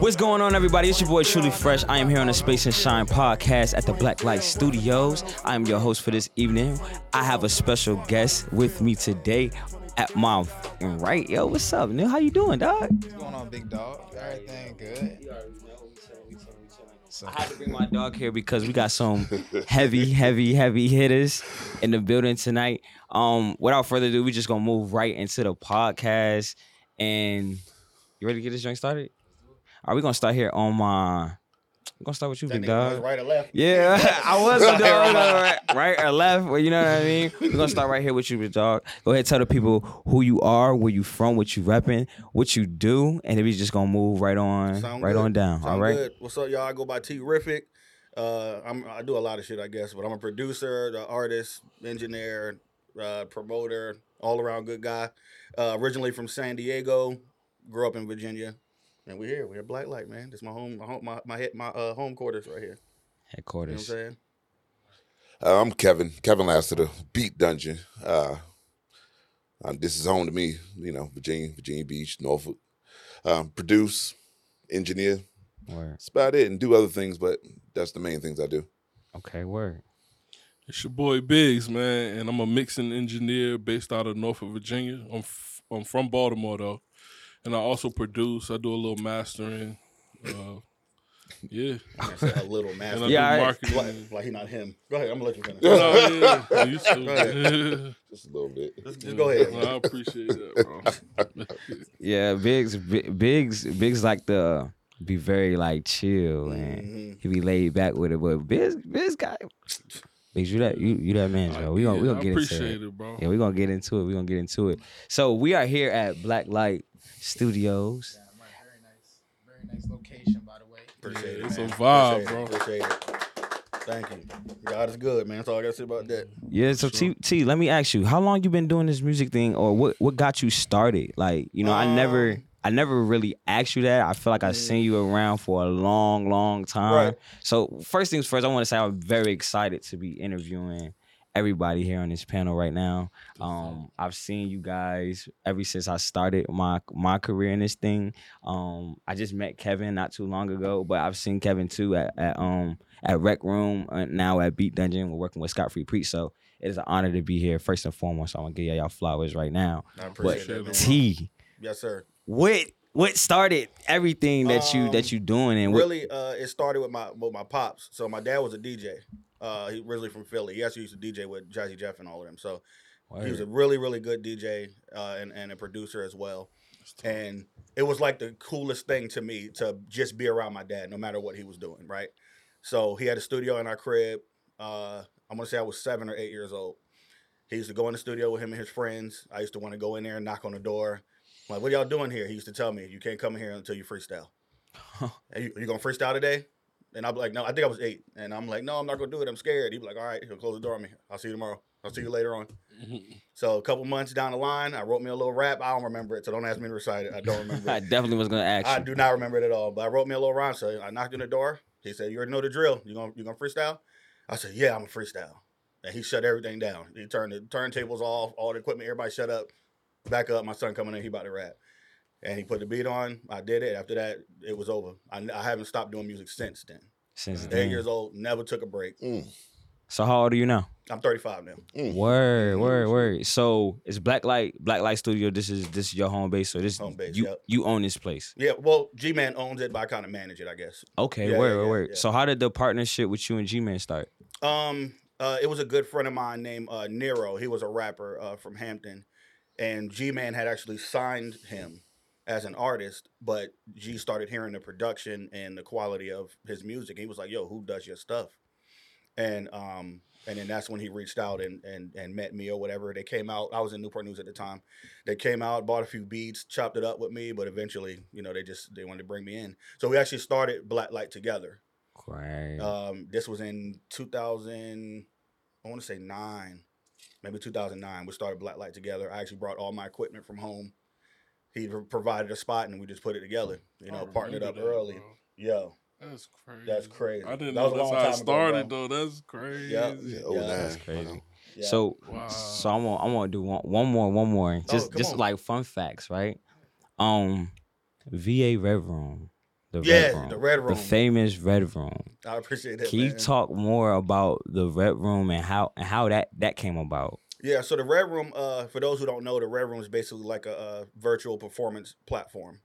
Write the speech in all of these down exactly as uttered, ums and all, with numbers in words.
What's going on, everybody? It's your boy TrueeLee Fresh. I am here on the Space and Shine Podcast at the Black Light Studios. I am your host for this evening. I have a special guest with me today at my right. Yo, what's up, Neil? How you doing, dog? What's going on, big dog? Everything good? So. I had to bring my dog here because we got some heavy, heavy, heavy hitters in the building tonight. Um, without further ado, we just gonna move right into the podcast. And you ready to get this drink started? All right, we're gonna start here on my. We're gonna start with you, that big dog. Right or left? Yeah, I was doing right, right or left. Well, you know what I mean. We're gonna start right here with you, big dog. Go ahead, tell the people who you are, where you from, what you repping, what you do, and then we just gonna move right on, Sound right good. on down. Sound all right. Good. What's up, y'all? I go by T-Riffic. Uh, I'm, I do a lot of shit, I guess, but I'm a producer, the artist, engineer. Uh, promoter, all around good guy. Uh, originally from San Diego, grew up in Virginia, and we're here. We're at Black Light, man. This is my home, my home, my my, head, my uh, home quarters right here. Headquarters. You know what I'm saying? Uh, I'm Kevin, Kevin Lassiter, Beat Dungeon. Uh, um, this is home to me, you know, Virginia, Virginia Beach, Norfolk. Um, produce, engineer. Word. That's about it, and do other things, but that's the main things I do. Okay, word. It's your boy Biggs, man, and I'm a mixing engineer based out of Norfolk, Virginia. I'm f- I'm from Baltimore though, and I also produce. I do a little mastering. Uh, yeah, I said a little mastering. Yeah, I do right. like, like he not him. Go ahead, I'm gonna let you finish. Oh, yeah. You too. Yeah. Just a little bit. Just, just yeah. go ahead. I appreciate that, bro. Yeah, Biggs, B- Biggs, Biggs, like the. Be very like chill and mm-hmm. he be laid back with it, but Biggs, Biggs guy. Because you that you, you that man, bro. We gonna yeah, we gonna get into it. it bro. Yeah, we gonna get into it. We gonna get into it. So we are here at Black Light Studios. Yeah, right. Very nice, very nice location, by the way. Appreciate yeah, it. It's man. a vibe, Appreciate bro. It. Appreciate it. Thank you. God is good, man. That's all I gotta say about that. Yeah. So sure. T, T, let me ask you, how long you been doing this music thing, or what what got you started? Like, you know, um, I never. I never really asked you that. I feel like I've seen you around for a long, long time. Right. So first things first, I want to say I'm very excited to be interviewing everybody here on this panel right now. Um, I've seen you guys ever since I started my my career in this thing. Um, I just met Kevin not too long ago, but I've seen Kevin too at, at, um, at Rec Room, uh, now at Beat Dungeon. We're working with Scott Free, Preet, so it is an honor to be here first and foremost. So I'm going to give y'all flowers right now. I appreciate but, it. Man. T. Yes, sir. What what started everything that you um, that you doing and what... really uh, it started with my with my pops. So my dad was a D J. Uh, he originally from Philly. He actually used to D J with Jazzy Jeff and all of them. So Word. he was a really really good D J uh, and and a producer as well. And it was like the coolest thing to me to just be around my dad, no matter what he was doing. Right. So he had a studio in our crib. Uh, I'm gonna say I was seven or eight years old. He used to go in the studio with him and his friends. I used to want to go in there and knock on the door. Like, what y'all doing here? He used to tell me, you can't come here until you freestyle. Huh. Hey, you, you gonna freestyle today? And I'd be like, no, I think I was eight. And I'm like, no, I'm not gonna do it. I'm scared. He'd be like, all right, he'll close the door on me. I'll see you tomorrow. I'll see you later on. Mm-hmm. So a couple months down the line, I wrote me a little rap. I don't remember it, so don't ask me to recite it. I don't remember it. I definitely was gonna ask you. I do not remember it at all, but I wrote me a little rhyme. So I knocked on the door. He said, you already know the drill. You gonna, you gonna freestyle? I said, yeah, I'm a freestyle. And he shut everything down. He turned the turntables off, all the equipment, everybody shut up. Back up, my son coming in, he about to rap. And he put the beat on, I did it. After that, it was over. I, I haven't stopped doing music since then. Since then. Eight years old, never took a break. Mm. So how old are you now? I'm thirty-five now. Mm. Word, word, word. So it's Black Light, Black Light Studio. This is this is your home base. So this home base, you yep. you own this place. Yeah, well, G-Man owns it, but I kind of manage it, I guess. Okay, yeah, word, yeah, word. Yeah. So how did the partnership with you and G-Man start? Um, uh, it was a good friend of mine named uh, Nero. He was a rapper uh, from Hampton. And G-Man had actually signed him as an artist, but G started hearing the production and the quality of his music. He was like, yo, who does your stuff? And um, and then that's when he reached out and, and and met me or whatever. They came out. I was in Newport News at the time. They came out, bought a few beats, chopped it up with me, but eventually, you know, they just they wanted to bring me in. So we actually started Black Light together. Right. Um, this was in two thousand, I want to say nine. Maybe two thousand nine, we started Black Light together. I actually brought all my equipment from home. He provided a spot, and we just put it together. You know, partnered up that, early. Bro. Yo. That's crazy. That's crazy. I didn't that know was that's how it started, ago, though. That's crazy. Yeah. yeah. Oh, yeah. That's crazy. Yeah. So, wow. so I want I want to do one, one more, one more. Just, oh, just on. like fun facts, right? Um, V A Red Room. The yeah, Red Room. the Red Room. The famous Red Room. I appreciate that. Can man. you talk more about the Red Room and how and how that, that came about? Yeah, so the Red Room, uh, for those who don't know, the Red Room is basically like a, a virtual performance platform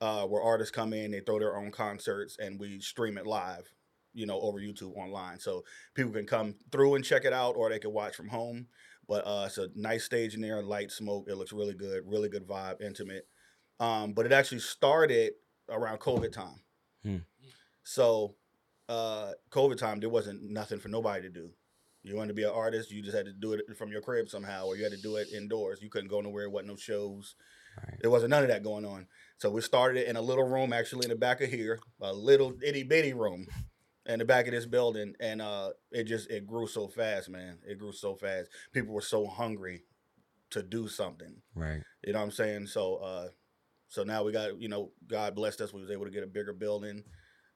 uh, where artists come in, they throw their own concerts, and we stream it live, you know, over YouTube online. So people can come through and check it out, or they can watch from home. But uh, it's a nice stage in there, light smoke. It looks really good, really good vibe, intimate. Um, but it actually started around COVID time. Hmm. So uh, COVID time, there wasn't nothing for nobody to do. You wanted to be an artist, you just had to do it from your crib somehow, or you had to do it indoors. You couldn't go nowhere, it wasn't no shows. Right. There wasn't none of that going on. So we started it in a little room, actually in the back of here, a little itty bitty room. In the back of this building, and uh, it just it grew so fast, man. It grew so fast. People were so hungry to do something, right? You know what I'm saying? So, uh, so now we got, you know, God blessed us. We was able to get a bigger building,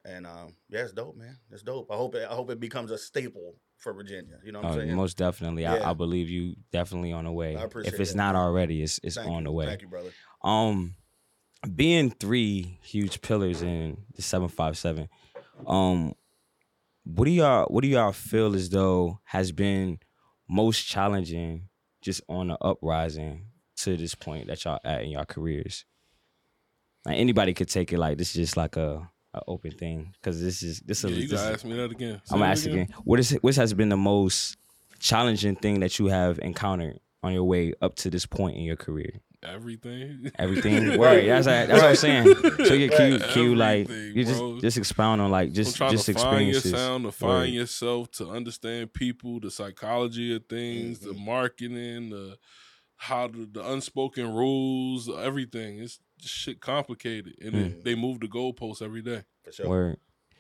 and um, yeah, it's dope, man. It's dope. I hope it, I hope it becomes a staple for Virginia. You know what uh, I'm saying? Most definitely. Yeah. I, I believe you definitely on the way. I appreciate it. If it's that, not already, it's it's Thank on you. the way. Thank you, brother. Um, being three huge pillars in the seven five seven, um. What do y'all what do y'all feel as though has been most challenging just on the uprising to this point that y'all at in y'all careers? Like anybody could take it like this is just like a, a open thing because this is this. Yeah, is, you this gotta is, ask me that again. Say I'm gonna ask again. again. What is what has been the most challenging thing that you have encountered on your way up to this point in your career? Everything. Everything. Right. That's, that's what I'm saying. So you, can you, can you like, you just, just expound on like, just, just experiences. To find your sound, to find right. yourself, to understand people, the psychology of things, mm-hmm. the marketing, the how to, the unspoken rules, everything. It's shit complicated. And mm-hmm. it, they move the goalposts every day. For sure. Word.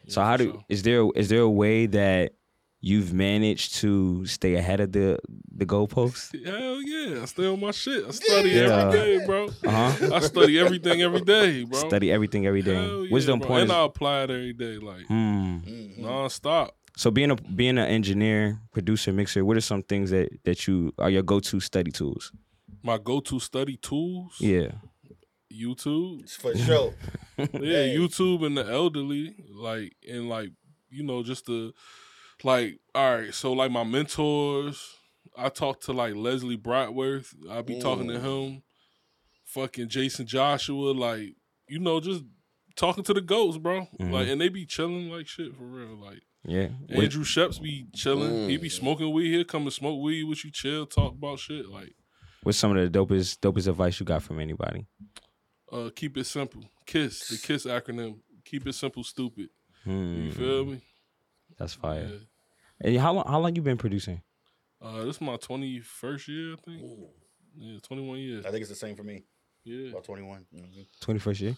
So yeah, how do, sure. is there is there a way that you've managed to stay ahead of the, the goalposts? Hell yeah. I stay on my shit. I study yeah. every day, bro. Uh-huh. I study everything every day, bro. Study everything every day. Hell Wisdom yeah, points. And I apply it every day, like, mm. mm-hmm. nonstop. So being a being an engineer, producer, mixer, what are some things that, that you are your go-to study tools? My go-to study tools? Yeah. YouTube. For sure. Yeah, hey. YouTube and the elderly, like, and like, you know, just the... Like, all right, so, like, my mentors, I talk to, like, Leslie Bratworth. I be Ooh. talking to him. Fucking Jason Joshua, like, you know, just talking to the GOATs, bro. Mm-hmm. Like, and they be chilling like shit, for real. Like, yeah. Andrew we- Sheps be chilling. Mm. He be smoking weed. He'll come and smoke weed with you, chill, talk about shit. Like, what's some of the dopest, dopest advice you got from anybody? Uh, keep it simple. KISS, the KISS acronym. Keep it simple, stupid. Mm. You feel me? That's fire. Yeah. And how long, how long you been producing? Uh, this is my twenty-first year, I think. Ooh. Yeah, twenty-one years. I think it's the same for me. Yeah. About twenty-one. Mm-hmm. twenty-first year?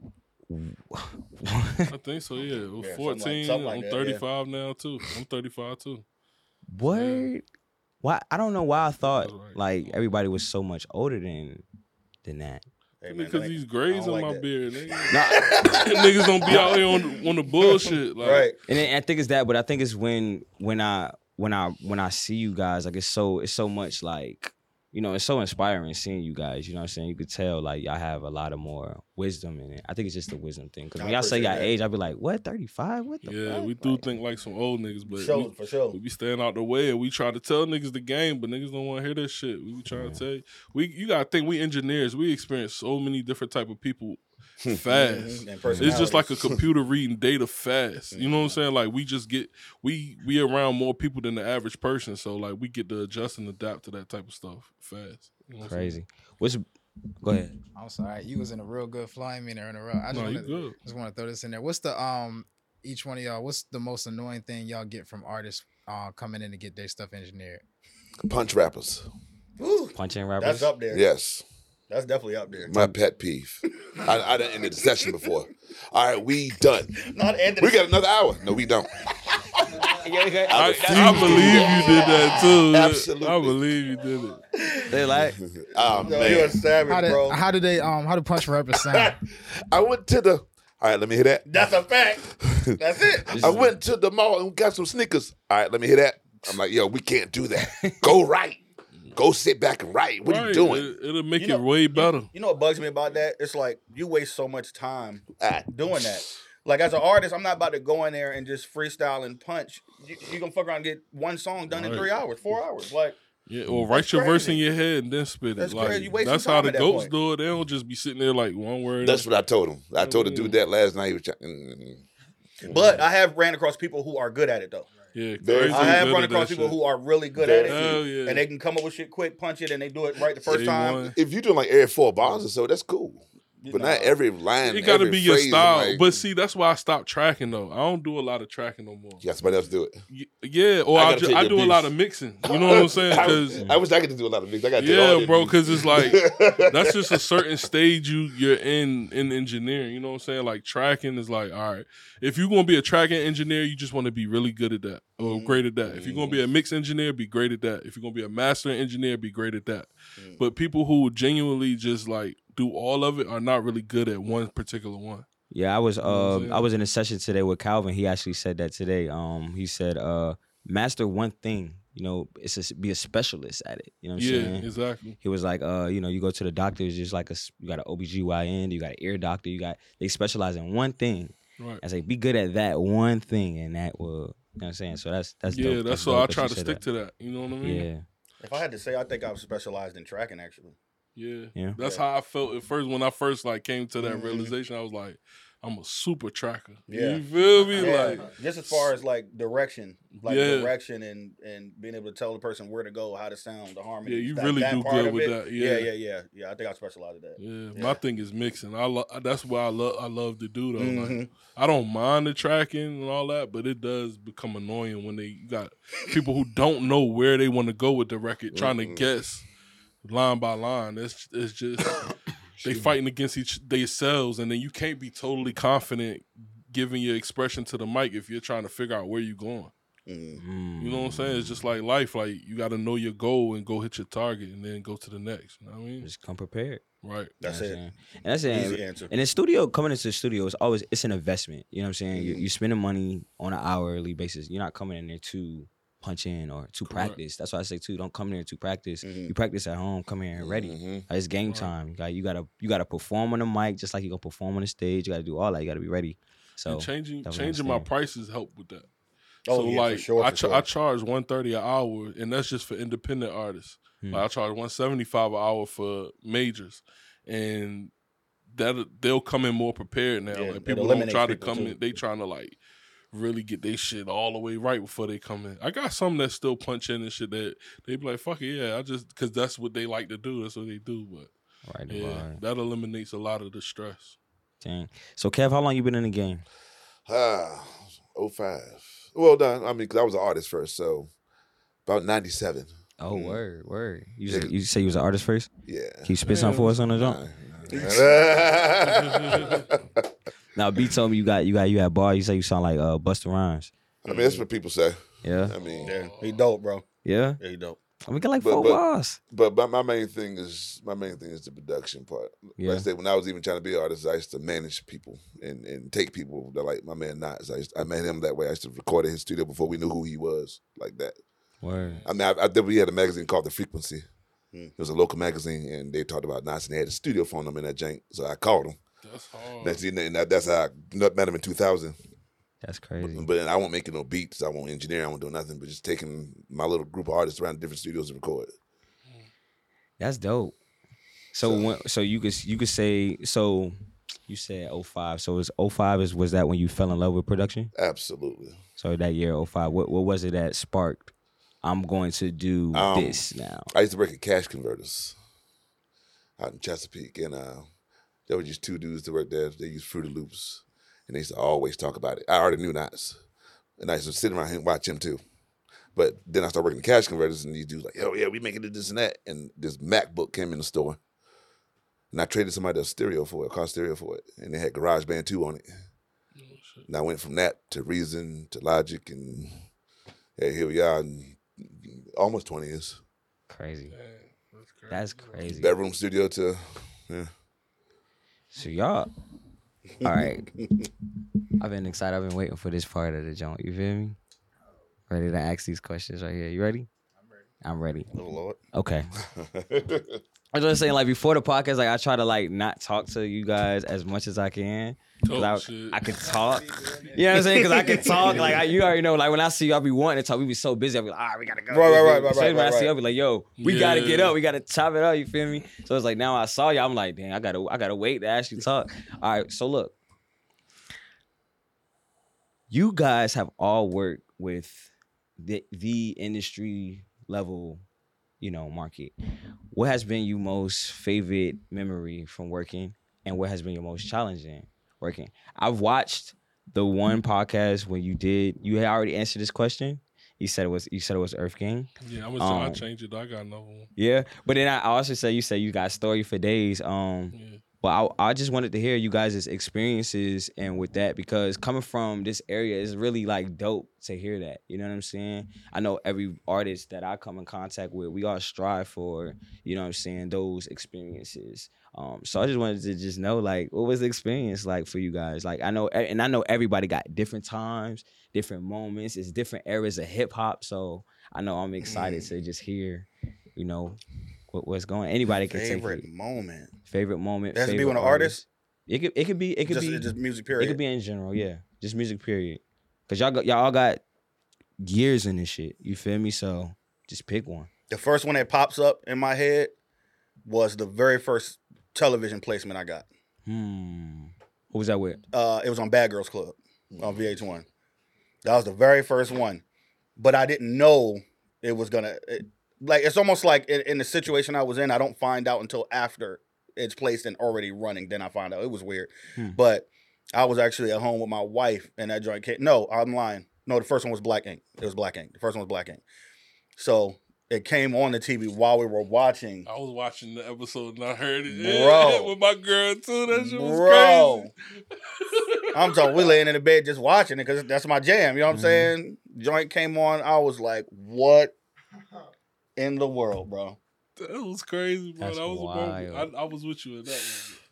Mm-hmm. I think so, yeah. It was yeah, fourteen. Something like, something like I'm that, thirty-five yeah. now, too. I'm thirty-five, too. What? Yeah. Why? I don't know why I thought, right. like, everybody was so much older than than that. Hey, man, because these grays on like my that. beard. Nah. Niggas don't be out here on, on the bullshit. Like. Right. And then, I think it's that, but I think it's when when I when I when I see you guys, like it's so it's so much like, you know, it's so inspiring seeing you guys. You know what I'm saying? You could tell like y'all have a lot of more wisdom in it. I think it's just the wisdom thing. Cause when y'all say y'all that. age, I'll be like, what, thirty-five? What the Yeah, fuck? We do like, think like some old niggas, but for sure, we, for sure. we be staying out the way and we try to tell niggas the game, but niggas don't want to hear that shit. We be trying yeah. to tell you. We you gotta think we engineers, we experience so many different type of people fast. It's just like a computer reading data fast. You know what I'm saying? Like we just get we we around more people than the average person. So like we get to adjust and adapt to that type of stuff fast. You know Crazy. What's go ahead. I'm sorry. You was in a real good flying minute in a row. I just no, wanna, just want to throw this in there. What's the um each one of y'all, what's the most annoying thing y'all get from artists uh coming in to get their stuff engineered? Punch rappers. Ooh, punching rappers. That's up there. Yes. That's definitely up there. My pet peeve. I, I done ended the session before. All right, we done. Not ended. We got another hour. No, we don't. I, I believe you did that too. Absolutely, I believe you did it. They like, oh man, you're a savage, how did, bro. How do they? Um, how do punch rappers sound? I went to the. All right, let me hear that. That's a fact. That's it. I went to the mall and got some sneakers. All right, let me hear that. I'm like, yo, we can't do that. Go right. Go sit back and write. What right. are you doing? It, it'll make you know, it way better. You, you know what bugs me about that? It's like you waste so much time ah. doing that. Like, as an artist, I'm not about to go in there and just freestyle and punch. You're you going to fuck around and get one song done right. in three hours, four hours. Like, yeah, or write your crazy. verse in your head and then spit it. That's like, crazy. You waste that's how the that goats point. do it. They don't just be sitting there like one word. That's what I told him. I told the dude that last night. He was trying. But I have ran across people who are good at it, though. Yeah, crazy. I have run across people shit. who are really good at it, yeah. and they can come up with shit quick, punch it, and they do it right the first they time. Won. If you do like every four bars or so, that's cool. But nah. not every line. It got to be your style. Like, but see, that's why I stopped tracking though. I don't do a lot of tracking no more. Yeah, somebody else do it. Yeah, or I, I, ju- I do abuse. a lot of mixing. You know what I'm saying? Cause I, I wish I could do a lot of mixing. I gotta yeah, all bro, because it's like that's just a certain stage you you're in in engineering. You know what I'm saying? Like tracking is like, all right, if you're gonna be a tracking engineer, you just want to be really good at that or mm. great at that. Mm. If you're gonna be a mix engineer, be great at that. If you're gonna be a mastering engineer, be great at that. Mm. But people who genuinely just like do all of it are not really good at one particular one. Yeah, I was uh I was in a session today with Calvin. He actually said that today. Um, he said, "Uh, master one thing. You know, it's a, be a specialist at it. You know what I'm yeah, saying? Yeah, exactly. He was like, uh, you know, you go to the doctor. It's just like a you got an O B G Y N, you got an ear doctor. You got they specialize in one thing. Right. I say, like, be good at that one thing, and that will. You know what I'm saying? So that's that's yeah. Dope. That's, that's why I try to stick that. to that. You know what I mean? Yeah. If I had to say, I think I was specialized in tracking actually. Yeah. yeah, that's yeah. how I felt at first when I first like came to that mm-hmm. realization. I was like, I'm a super tracker. Yeah. You feel me? Yeah. Like just as far as like direction, like yeah. direction and, and being able to tell the person where to go, how to sound, the harmony. Yeah, you that, really that do good with it. that. Yeah. yeah, yeah, yeah, yeah. I think I specialize in that. Yeah, yeah. my thing is mixing. I lo- that's what I love. I love to do though. Mm-hmm. Like I don't mind the tracking and all that, but it does become annoying when they you got people who don't know where they want to go with the record, mm-hmm. trying to guess. Line by line, it's it's just they fighting against each themselves, and then you can't be totally confident giving your expression to the mic if you're trying to figure out where you're going. Mm-hmm. You know what I'm saying? It's just like life. Like you got to know your goal and go hit your target, and then go to the next. You know what I mean? Just come prepared. Right. That's you know it. And that's it. Easy answer. And the studio coming into the studio is always it's an investment. You know what I'm saying? Mm-hmm. You're, you're spending money on an hourly basis. You're not coming in there to punch in or to Correct. practice. That's why I say too, don't come here to practice. Mm-hmm. You practice at home, come here and ready. Mm-hmm. Like, it's game time. Like you gotta you gotta perform on the mic just like you're gonna perform on the stage. You gotta do all that. You gotta be ready. So and changing changing my prices help with that. Oh, so yeah, like for sure, for I, sure. I charge one hundred thirty dollars an hour, and that's just for independent artists. Mm-hmm. Like I charge one hundred seventy-five dollars an hour for majors. And that they'll come in more prepared now. Yeah, like people don't try people to come too. in, they trying to like really get their shit all the way right before they come in. I got some that still punch in and shit that they be like, fuck it, yeah, I just, because that's what they like to do. That's what they do. But right, yeah, right. that eliminates a lot of the stress. Dang. So, Kev, how long you been in the game? Uh, oh five Well, done. I mean, because I was an artist first, so about ninety-seven Oh, mm-hmm. word, word. You, yeah. say, you say you was an artist first? Yeah. Can you spit something for us on the jump? Now, B told me you got you got you at bar. You say you sound like uh, Busta Rhymes. I mean, that's what people say. Yeah, I mean, yeah. he dope, bro. Yeah, yeah, he dope. I mean, we got like but, four but, bars. But, but my main thing is my main thing is the production part. Yeah. Like I said, when I was even trying to be an artist, I used to manage people and, and take people that like my man Knots. I used to, I met him that way. I used to record at his studio before we knew who he was, like that. Word. I mean, I, I we had a magazine called The Frequency. Mm. It was a local magazine, and they talked about Knots, and they had a studio phone number in that jank. So I called him. That's hard. That's, that, that's how I met him in two thousand That's crazy. But, but I won't make no beats. I won't engineer. I won't do nothing. But just taking my little group of artists around different studios to record. That's dope. So, so, when, so you could you could say so. You said oh five So is oh five is was that when you fell in love with production? Absolutely. So that year oh five What what was it that sparked? I'm going to do um, this now. I used to work at Cash Converters out in Chesapeake, and uh. there were just two dudes that worked there. They used Fruity Loops, and they used to always talk about it. I already knew Knots, and I used to sit around him and watch him too. But then I started working in Cash Converters, and these dudes like, oh yeah, we making it this and that. And this MacBook came in the store, and I traded somebody else's stereo for it, a car stereo for it, and it had GarageBand two on it. Oh, shit. And I went from that to Reason to Logic, and yeah, here we are, in almost twenty years. Crazy. That's crazy. Bedroom studio to, yeah. So y'all, all right. I've been excited. I've been waiting for this part of the joint. You feel me? Ready to ask these questions right here. You ready? I'm ready. I'm ready. Oh, Lord. Okay. I was just saying, like, before the podcast, like, I try to, like, not talk to you guys as much as I can. Oh, I, shit. I can talk. You know what I'm saying? Because I can talk. Like, I, you already know, like, when I see y'all be wanting to talk, we be so busy. I be like, all right, we got to go. Right, right, right, right. So right, when right, I see y'all, right. be like, yo, we yeah. got to get up. We got to chop it up. You feel me? So it's like, now I saw y'all, I'm like, dang, I got to I gotta wait to actually talk. All right, so look. You guys have all worked with the, the industry level, you know, market. What has been your most favorite memory from working, and what has been your most challenging working? I've watched the one podcast when you did. You had already answered this question. You said it was. You said it was Earth Gang. Yeah, I was. Um, I changed it. I got another one. Yeah, but then I also said you said you got story for days. Um, yeah. But I, I just wanted to hear you guys' experiences and with that, because coming from this area is really like dope to hear that. You know what I'm saying? I know every artist that I come in contact with, we all strive for, you know what I'm saying, those experiences. Um, so I just wanted to just know, like, what was the experience like for you guys? Like, I know, and I know everybody got different times, different moments. It's different eras of hip hop. So I know I'm excited mm. to just hear, you know, what's going on. Anybody can favorite take it. moment favorite moment that has to be one of artists. It could, it could be it could just, be just music period. It could be in general. Yeah, just music period, because y'all got, y'all all got years in this shit, you feel me? So just pick one. The first one that pops up in my head was the very first television placement I got. Hmm what was that with? Uh it was on Bad Girls Club on V H one. That was the very first one, but I didn't know it was gonna it, like, it's almost like in, in the situation I was in, I don't find out until after it's placed and already running. Then I find out. It was weird. Hmm. But I was actually at home with my wife and that joint came. No, I'm lying. No, the first one was Black Ink. It was Black Ink. The first one was Black Ink. So it came on the T V while we were watching. I was watching the episode and I heard it. Bro. Yeah, with my girl too. That shit was Bro. crazy. I'm talking, we laying in the bed just watching it because that's my jam. You know what mm-hmm. I'm saying? Joint came on. I was like, what in the world, bro? That was crazy, bro. That's I was wild. I, I was with you in that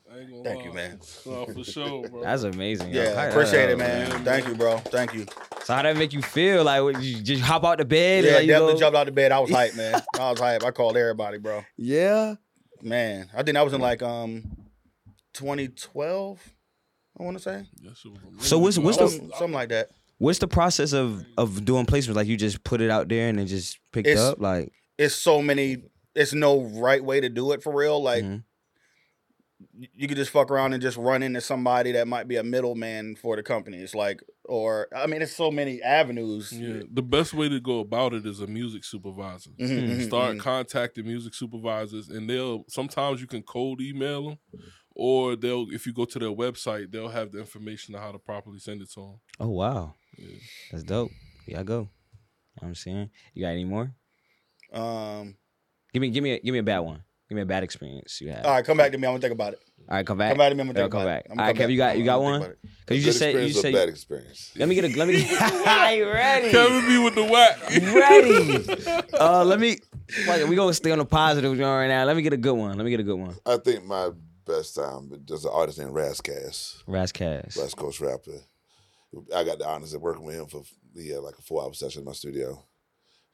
one. I ain't gonna Thank lie. you, man. No, for sure, bro. That's amazing. Yeah, yo. I appreciate I, it, man. man. Thank you, bro. Thank you. So how that make you feel? Like, what, you just hop out the bed? Yeah, like, definitely go... jumped out the bed. I was hyped, man. I was hyped. I called everybody, bro. Yeah, man. I think I was in like um twenty twelve. I want to say. Yeah, sure. So what's what's the, something like that? What's the process of of doing placements? Like, you just put it out there and then just picked it's, up, like. It's so many, it's no right way to do it for real. Like, mm-hmm. you could just fuck around and just run into somebody that might be a middleman for the company. It's like, or, I mean, it's so many avenues. Yeah. The best way to go about it is a music supervisor. Mm-hmm, Start mm-hmm. contacting music supervisors, and they'll, sometimes you can cold email them, or they'll, if you go to their website, they'll have the information on how to properly send it to them. Oh, wow. Yeah. That's dope. Yeah, I go. You know what I'm saying? You got any more? Um, give me, give me, a, give me a bad one. Give me a bad experience you had. All right, come back to me. I'm gonna think about it. All right, come back. Come back to me. I'm gonna think Yo, about back. it. All right, Kevin, you got, you got one. Cause you just said, you said bad experience. Let me get a, let me. I ready. Kevin be with the whack. Ready. Uh, let me. We gonna stay on the positive right now. Let me get a good one. Let me get a good one. I think my best time was an artist named Razzcast. Razzcast. West Coast rapper. I got the honors of working with him for yeah, like a four hour session in my studio.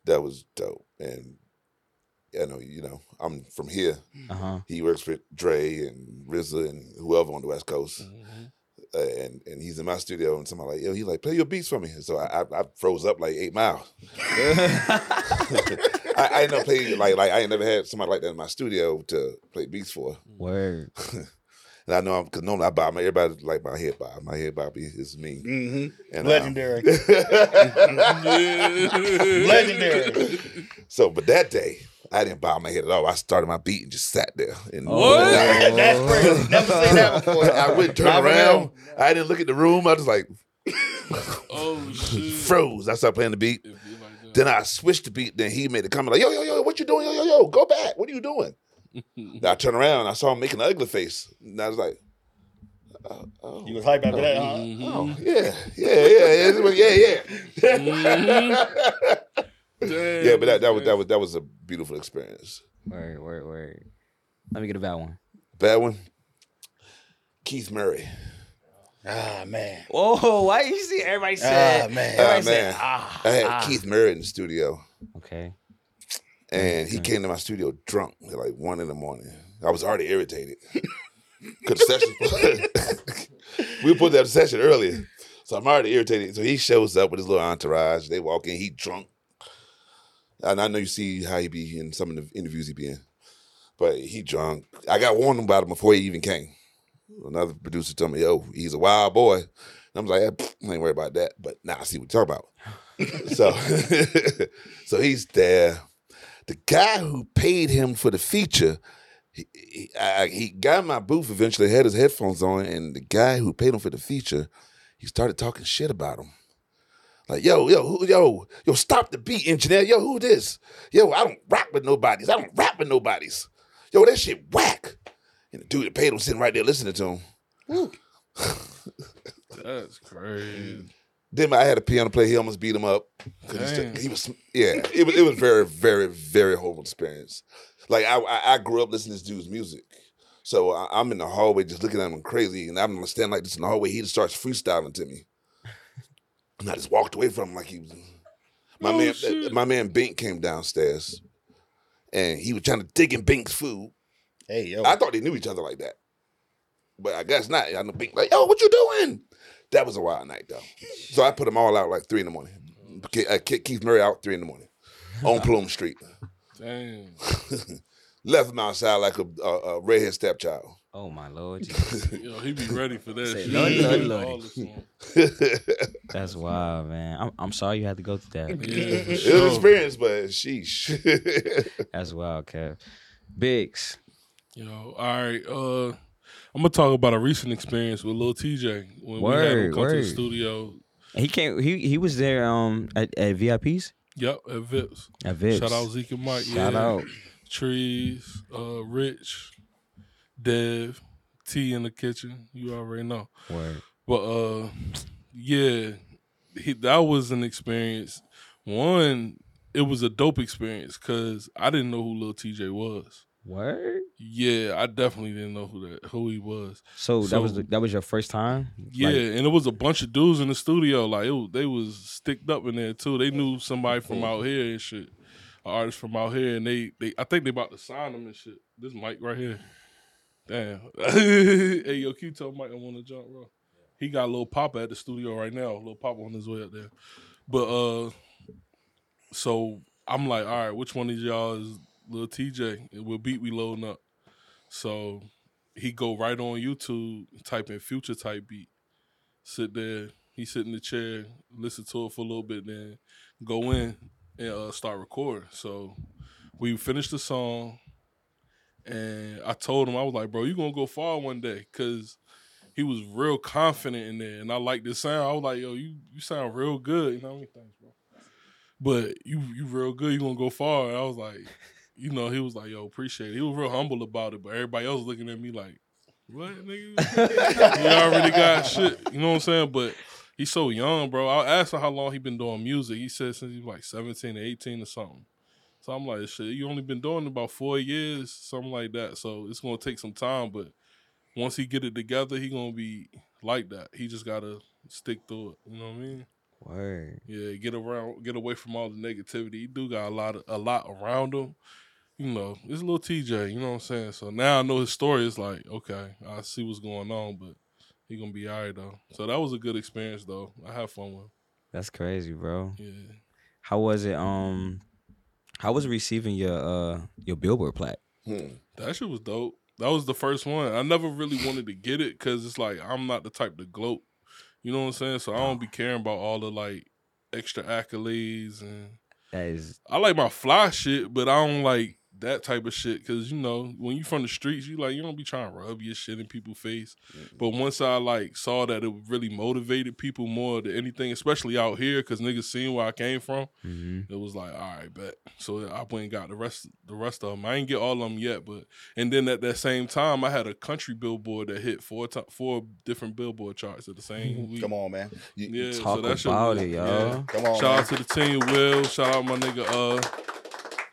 That was dope, and I know you know I'm from here. Uh-huh. He works for Dre and R Z A and whoever on the West Coast, mm-hmm. uh, and and he's in my studio, and somebody like yo, he like play your beats for me. So I I, I froze up like Eight Mile. I, I ain't never played like like I ain't never had somebody like that in my studio to play beats for. Word. And I know I'm because normally I bob my everybody like my head bob. My head bob is me. Mm-hmm. And, Legendary. Um, Legendary. So, but that day, I didn't bob my head at all. I started my beat and just sat there. And what? Like, that's crazy. Never seen that before. I wouldn't turn Not around. I didn't look at the room. I was like, oh shit. Froze. I started playing the beat. Like then I switched the beat. Then he made a comment like, yo, yo, yo, what you doing? Yo, yo, yo, go back. What are you doing? I turned around, I saw him making an ugly face, and I was like, "You oh, was hyped after oh, that, huh?" Mm-hmm. Oh, yeah, yeah, yeah, yeah, yeah, yeah. Dang, yeah, but that, that was that was that was a beautiful experience. Word, word, word. Let me get a bad one. Bad one. Keith Murray. Ah man. Whoa! Why you see everybody said? Ah man. Everybody ah, man. Said, ah, I had ah. Keith Murray in the studio. Okay. And he came to my studio drunk at like one in the morning. I was already irritated. Because session, we put that session earlier. So I'm already irritated. So he shows up with his little entourage. They walk in, he drunk. And I know you see how he be in some of the interviews he be in. But he drunk. I got warned about him before he even came. Another producer told me, yo, he's a wild boy. And I'm like, I ain't worried about that. But now nah, I see what you're talking about. so, so he's there. The guy who paid him for the feature, he, he, I, he got in my booth eventually, had his headphones on, and the guy who paid him for the feature, he started talking shit about him. Like, yo, yo, who, yo, yo, stop the beat, engineer. Yo, who this? Yo, I don't rap with nobodies. I don't rap with nobodies. Yo, that shit whack. And the dude that paid him sitting right there listening to him. Woo. That's crazy. Then I had a piano player. He almost beat him up. He was, yeah. It was, it was very, very, very horrible experience. Like I, I, I grew up listening to this dude's music, so I, I'm in the hallway just looking at him crazy, and I'm standing like this in the hallway. He just starts freestyling to me, and I just walked away from him like he was. My oh, man, shit. my man Bink came downstairs, and he was trying to dig in Bink's food. Hey yo, I thought they knew each other like that, but I guess not. I know Bink like, yo, what you doing? That was a wild night, though. So I put them all out like three in the morning. I kicked Keith Murray out three in the morning on Plume Street. Damn. Left him outside like a, a, a redhead stepchild. Oh, my Lord. Yo, he be ready for that shit. Lordy, Lordy, Lordy. That's wild, man. I'm, I'm sorry you had to go through that. Yeah, it was an experience, but sheesh. That's wild, Kev. Biggs. Yo, all right, uh... I'm gonna talk about a recent experience with Lil T J when word, we had him come word. to the studio. He came. He he was there um at, at V I Ps. Yep, at V I Ps. At V I Ps. Shout out Zeke and Mike. Shout yeah. out Trees, uh, Rich, Dev, T in the kitchen. You already know. Word. But uh, yeah, he, that was an experience. One, it was a dope experience because I didn't know who Lil T J was. Word? Yeah, I definitely didn't know who that who he was. So, so that was the, that was your first time? Yeah, like, and it was a bunch of dudes in the studio. Like it was, they was sticked up in there too. They knew somebody from out here and shit, an artist from out here, and they, they I think they about to sign them and shit. This mic right here. Damn. Hey, yo, can you tell Mike I want to jump, bro? He got Lil Papa at the studio right now. Lil Papa on his way up there. But uh, so I'm like, all right, which one of y'all is Lil T J, what beat we loading up? So he go right on YouTube, type in Future type beat. Sit there, he sit in the chair, listen to it for a little bit, then go in and uh, start recording. So we finished the song, and I told him, I was like, bro, you gonna go far one day, because he was real confident in there, and I like the sound. I was like, yo, you, you sound real good. You know what I mean? Thanks, bro. But you, you real good, you gonna go far. And I was like... You know, he was like, yo, appreciate it. He was real humble about it, but everybody else looking at me like, what, nigga? You already got shit. You know what I'm saying? But he's so young, bro. I asked him how long he been doing music. He said since he was like seventeen or eighteen or something. So I'm like, shit, you only been doing it about four years, something like that. So it's going to take some time, but once he get it together, he going to be like that. He just got to stick through it. You know what I mean? Word. Yeah, get around, get away from all the negativity. He do got a lot of, a lot around him. You know, it's Lil T J, you know what I'm saying? So now I know his story is like, okay, I see what's going on, but he gonna be all right, though. So that was a good experience, though. I had fun with him. That's crazy, bro. Yeah. How was it, um, how was receiving your uh, your Billboard plaque? Hmm. That shit was dope. That was the first one. I never really wanted to get it because it's like, I'm not the type to gloat. You know what I'm saying? So I don't be caring about all the, like, extra accolades. And that is... I like my fly shit, but I don't like that type of shit, because you know when you from the streets, you like you don't be trying to rub your shit in people's face. Mm-hmm. But once I like saw that it really motivated people more than anything, especially out here, because niggas seen where I came from. Mm-hmm. It was like, all right, bet. So I went and got the rest, the rest of them. I ain't get all of them yet, but and then at that same time, I had a country billboard that hit four to- four different Billboard charts at the same week. Come on, man. You, yeah, talk so that about shit, it, y'all. Yeah. Come on. Shout man. out to the team, Will. Shout out my nigga. Uh,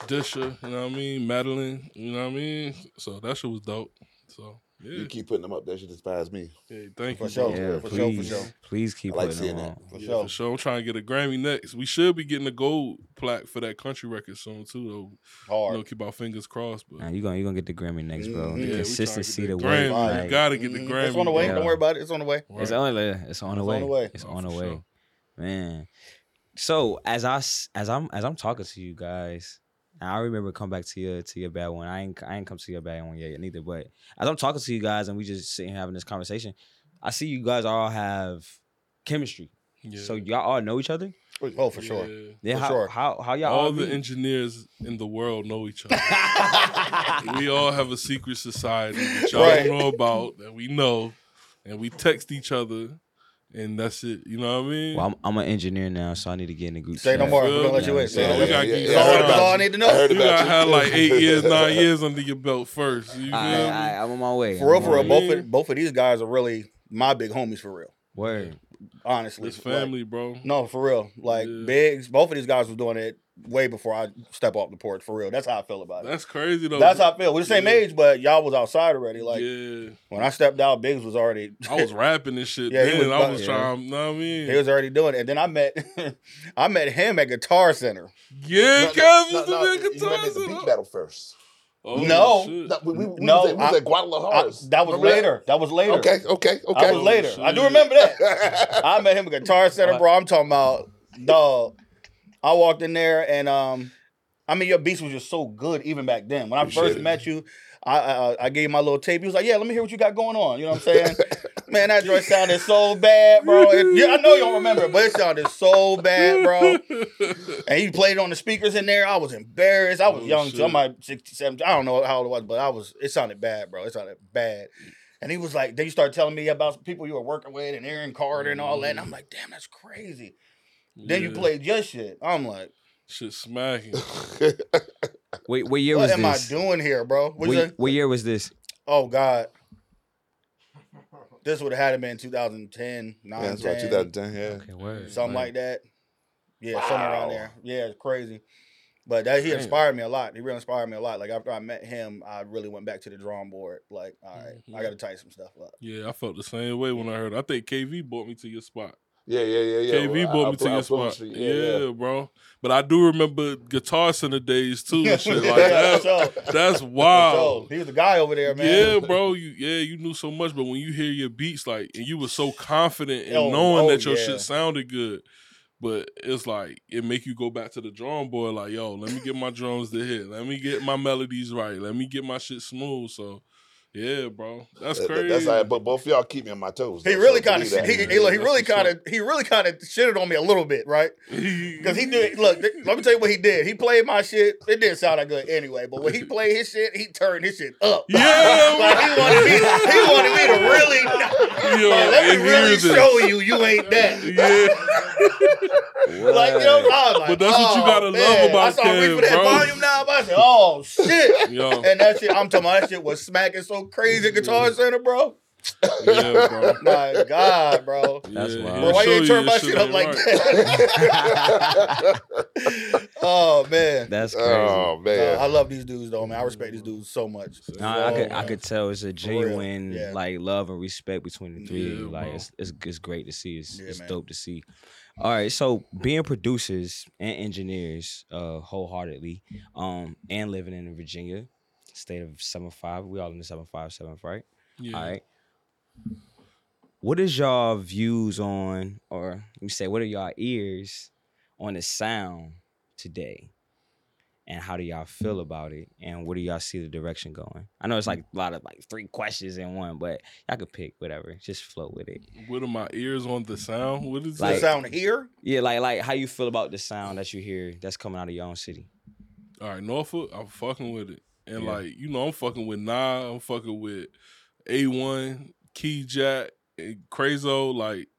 Disha, you know what I mean? Madeline, you know what I mean? So that shit was dope. So yeah. You keep putting them up, that shit inspires me. Hey, thank for you. Sure. Yeah, for sure, for sure. Please keep I like putting seeing them that. For, yeah, sure. for sure. I'm trying to get a Grammy next. We should be getting a gold plaque for that country record soon too, though. Hard. You know, keep our fingers crossed. But nah, you're going to get the Grammy next, bro. Mm-hmm. The yeah, consistency, the way. Right. You got to get the Grammy. It's on the way. Yeah. Don't worry about it. It's on the way. Right. It's, on, it's on the way. It's on the way. It's oh, on the way. Sure. Man. So as, I, as, I'm, as I'm talking to you guys... I remember come back to your to your bad one. I ain't I ain't come to your bad one yet neither. But as I'm talking to you guys and we just sitting here having this conversation, I see you guys all have chemistry. Yeah. So y'all all know each other? Oh, for sure. Yeah, yeah for how, sure. How, how, how y'all all, all the engineers in the world know each other. We all have a secret society that y'all right. don't know about, that we know, and we text each other. And that's it. You know what I mean? Well, I'm, I'm an engineer now, so I need to get in the group. Say no more. We're going to let you wait. That's all I need to know. I you got to have like eight years, nine years under your belt first. You all right, all right, I'm on my way. For real, for real. Both of, both of these guys are really my big homies for real. Word. Honestly. It's family, like, bro. No, for real. Like, yeah. Biggs, both of these guys were doing it way before I step off the porch, for real. That's how I feel about it. That's crazy, though. That's how I feel. We're the same yeah. age, but y'all was outside already. Like, yeah. when I stepped out, Biggs was already... I was rapping this shit yeah, then. Was, I was yeah. trying, you know what I mean? He was already doing it. And then I met I met him at Guitar Center. Yeah, no, Kevin no, was no, at no, Guitar Center. You met at the beat battle first. Oh, no. no, we, we, we no, was at, we I, was at Guadalajara's. I, that was remember later. That? that was later. Okay, okay, okay. That was later. Oh, I do remember that. I met him at Guitar Center, bro. I'm talking about, dog. I walked in there and, um, I mean, your beats was just so good even back then. When I Appreciate first it. met you, I, I I gave you my little tape. He was like, yeah, let me hear what you got going on. You know what I'm saying? Man, that joint sounded so bad, bro. It, yeah, I know you don't remember it, but it sounded so bad, bro. And he played on the speakers in there. I was embarrassed. I was oh, young. So I'm like sixty-seven. I don't know how old I was, but I was. It sounded bad, bro. It sounded bad. And he was like, then you started telling me about people you were working with and Aaron Carter and all that. And I'm like, damn, that's crazy. Then yeah. you played your shit. I'm like, shit smacking. Wait, what year was this? What am I doing here, bro? What, what year was this? Oh God, this would have had to been two thousand ten, nine, yeah, that's ten, right, two thousand ten, yeah, okay, word, something word. like that. Yeah, wow. somewhere around there. Yeah, it's crazy. But that he Damn. inspired me a lot. He really inspired me a lot. Like after I met him, I really went back to the drawing board. Like, all right, mm-hmm. I got to tighten some stuff up. Yeah, I felt the same way when I heard. I think K V brought me to your spot. Yeah, yeah, yeah, yeah. K V well, brought me to your spot. Yeah, yeah, yeah, bro. But I do remember Guitar Center days too and shit. Like that, that's, that's wild. He was the guy over there, man. Yeah, bro. You, yeah, you knew so much, but when you hear your beats, like, and you were so confident in oh, knowing oh, that your yeah. shit sounded good, but it's like it make you go back to the drawing board. Like, yo, let me get my drums to hit. Let me get my melodies right. Let me get my shit smooth. So. Yeah, bro, that's that, crazy. That's how, but both y'all keep me on my toes. He really kind of, he, he, he really kind of, he really kind of shitted on me a little bit, right? Because he did. Look, th- let me tell you what he did. He played my shit. It didn't sound that good anyway. But when he played his shit, he turned his shit up. Yeah, like he wanted me. He wanted me to really. Yo, like, let me really show it. you, you ain't that. Yeah. Like yo, I was like, but that's oh, what you gotta man. love about I saw Kev, for that bro. volume now. I said, oh shit, yo. And that shit. I'm talking about that shit was smacking so crazy Guitar Center, bro. Yeah, bro. My God, bro. That's yeah, wild. Bro, why you ain't turn my shit up like that? Oh man, that's crazy. Oh man, uh, I love these dudes though, man. I respect these dudes so much. Nah, oh, I could, man. I could tell it's a genuine yeah. like love and respect between the three. Yeah, like it's, it's it's great to see. It's, yeah, it's dope to see. All right, so being producers and engineers, uh, wholeheartedly, um, and living in Virginia. State of seven five. We all in the seven five seventh, right? Yeah. All right. What is y'all views on, or let me say, what are y'all ears on the sound today? And how do y'all feel about it? And where do y'all see the direction going? I know it's like a lot of like three questions in one, but y'all could pick whatever. Just float with it. What are my ears on the sound? What is like, the sound here? Yeah, like like how you feel about the sound that you hear that's coming out of your own city. All right, Norfolk, I'm fucking with it. And, yeah. like, you know, I'm fucking with Nah, I'm fucking with A one, Key Jack, and Crazo. Like,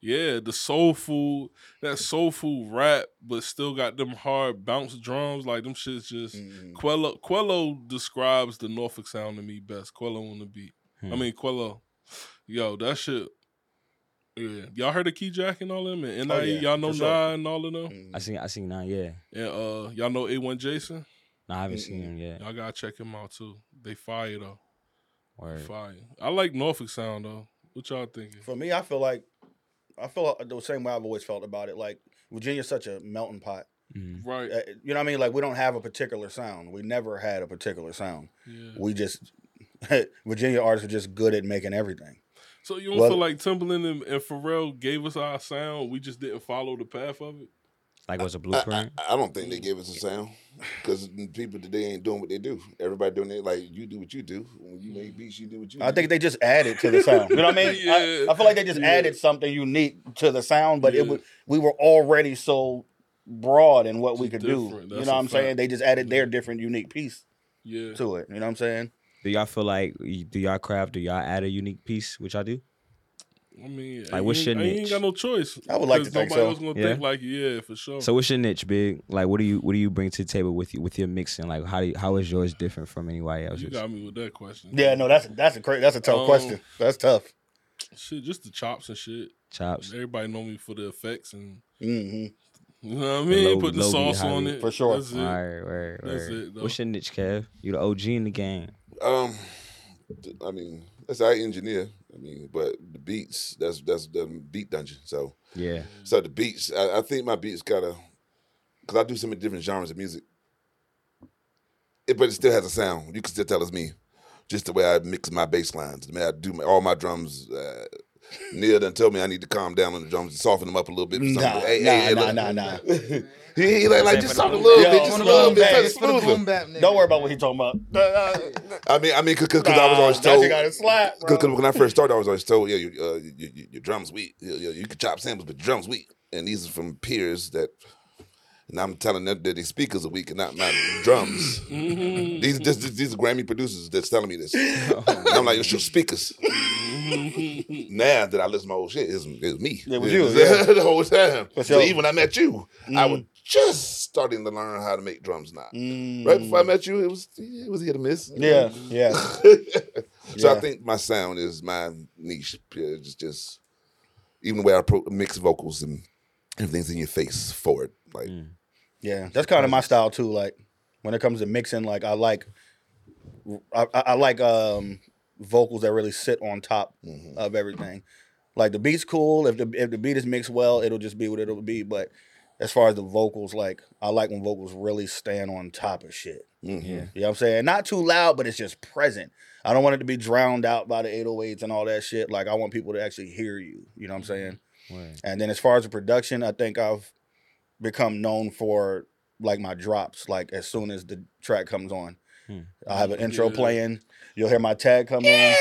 yeah, the soulful, that soulful rap, but still got them hard bounce drums. Like, them shit's just, mm. Quella, Quella describes the Norfolk sound to me best. Quella on the beat. Hmm. I mean, Quella. Yo, that shit. Yeah. Y'all heard of Key Jack and all them? And N I E, oh, yeah. y'all know sure. Nah and all of them? Mm. I seen, I seen Nah, yeah. And uh, y'all know A one Jason? I haven't Mm-mm. seen him yet. Y'all gotta check him out too. They fire though. Word. Fire. I like Norfolk sound though. What y'all thinking? For me, I feel like I feel the same way I've always felt about it. Like Virginia's such a melting pot. Mm-hmm. Right. Uh, you know what I mean? Like, we don't have a particular sound. We never had a particular sound. Yeah. We just, Virginia artists are just good at making everything. So you don't well, feel like Timbaland and, and Pharrell gave us our sound, we just didn't follow the path of it? Like it was a blueprint? I, I, I don't think they gave us a sound. Because people today ain't doing what they do. Everybody doing it, like, you do what you do. When you make beats, you do what you do. I think they just added to the sound. You know what I mean? Yeah. I, I feel like they just yeah. added something unique to the sound, but yeah. it was, we were already so... broad in what it's we could do. That's you know what I'm fact. saying? They just added their different unique piece yeah. to it. You know what I'm saying? Do y'all feel like, do y'all craft, do y'all add a unique piece, which I do? I mean, like, I what's your niche? I ain't got no choice. I would like to think so. Nobody else gonna yeah? think like, yeah, for sure. So what's your niche, Big? Like, what do you what do you bring to the table with you, with your mixing? Like, how do you, how is yours different from anybody else's? You got me with that question. Yeah, no, that's that's a cra- that's a tough um, question. That's tough. Shit, just the chops and shit. Chops. Everybody know me for the effects and. Mm-hmm. You know what I mean? Low, Put the sauce high. on it. For sure. That's it. All right, right, right. That's it, though. What's your niche, Kev? You the O G in the game. Um, I mean, that's I engineer. I mean, but the beats, that's that's the Beat Dungeon. So yeah. So the beats, I, I think my beats kind of, because I do so many different genres of music, it, but it still has a sound. You can still tell it's me. Just the way I mix my bass lines, the way I do my, all my drums, uh, Neil done told me I need to calm down on the drums and soften them up a little bit. Nah, hey, nah, hey, nah, nah, nah, nah. he, he like, like just soften a little yo, bit, just a little bit. Back, smooth back, Don't worry about what he talking about. I mean, I mean, because nah, I was always told, slap, when I first started, I was always told, yeah, you, uh, you, you, your drums weak. You, you, you can chop samples, but your drums weak. And these are from peers that, and I'm telling them that their speakers are weak and not my drums. Mm-hmm. These, this, this, these are Grammy producers that's telling me this. Oh. And I'm like, it's your speakers. Now that I listen to my old shit, it's, it's me. It was you. Yeah. The whole time. Sure. So even when I met you, mm. I was just starting to learn how to make drums now. Mm. Right before I met you, it was it was hit or miss. Yeah, yeah. yeah. So I think my sound is my niche. It's just, even the way I pro- mix vocals and everything's in your face for it. Like, mm. Yeah, that's kind of my style too. Like, when it comes to mixing, like I like, I, I, I like, um, vocals that really sit on top mm-hmm. of everything. Like, the beat's cool. If the if the beat is mixed well, it'll just be what it'll be. But as far as the vocals, like, I like when vocals really stand on top of shit. Mm-hmm. Yeah. You know what I'm saying? Not too loud, but it's just present. I don't want it to be drowned out by the eight oh eights and all that shit. Like, I want people to actually hear you. You know what I'm saying? Right. And then as far as the production, I think I've become known for, like, my drops. Like, as soon as the track comes on, I have an intro yeah. playing. You'll hear my tag come in.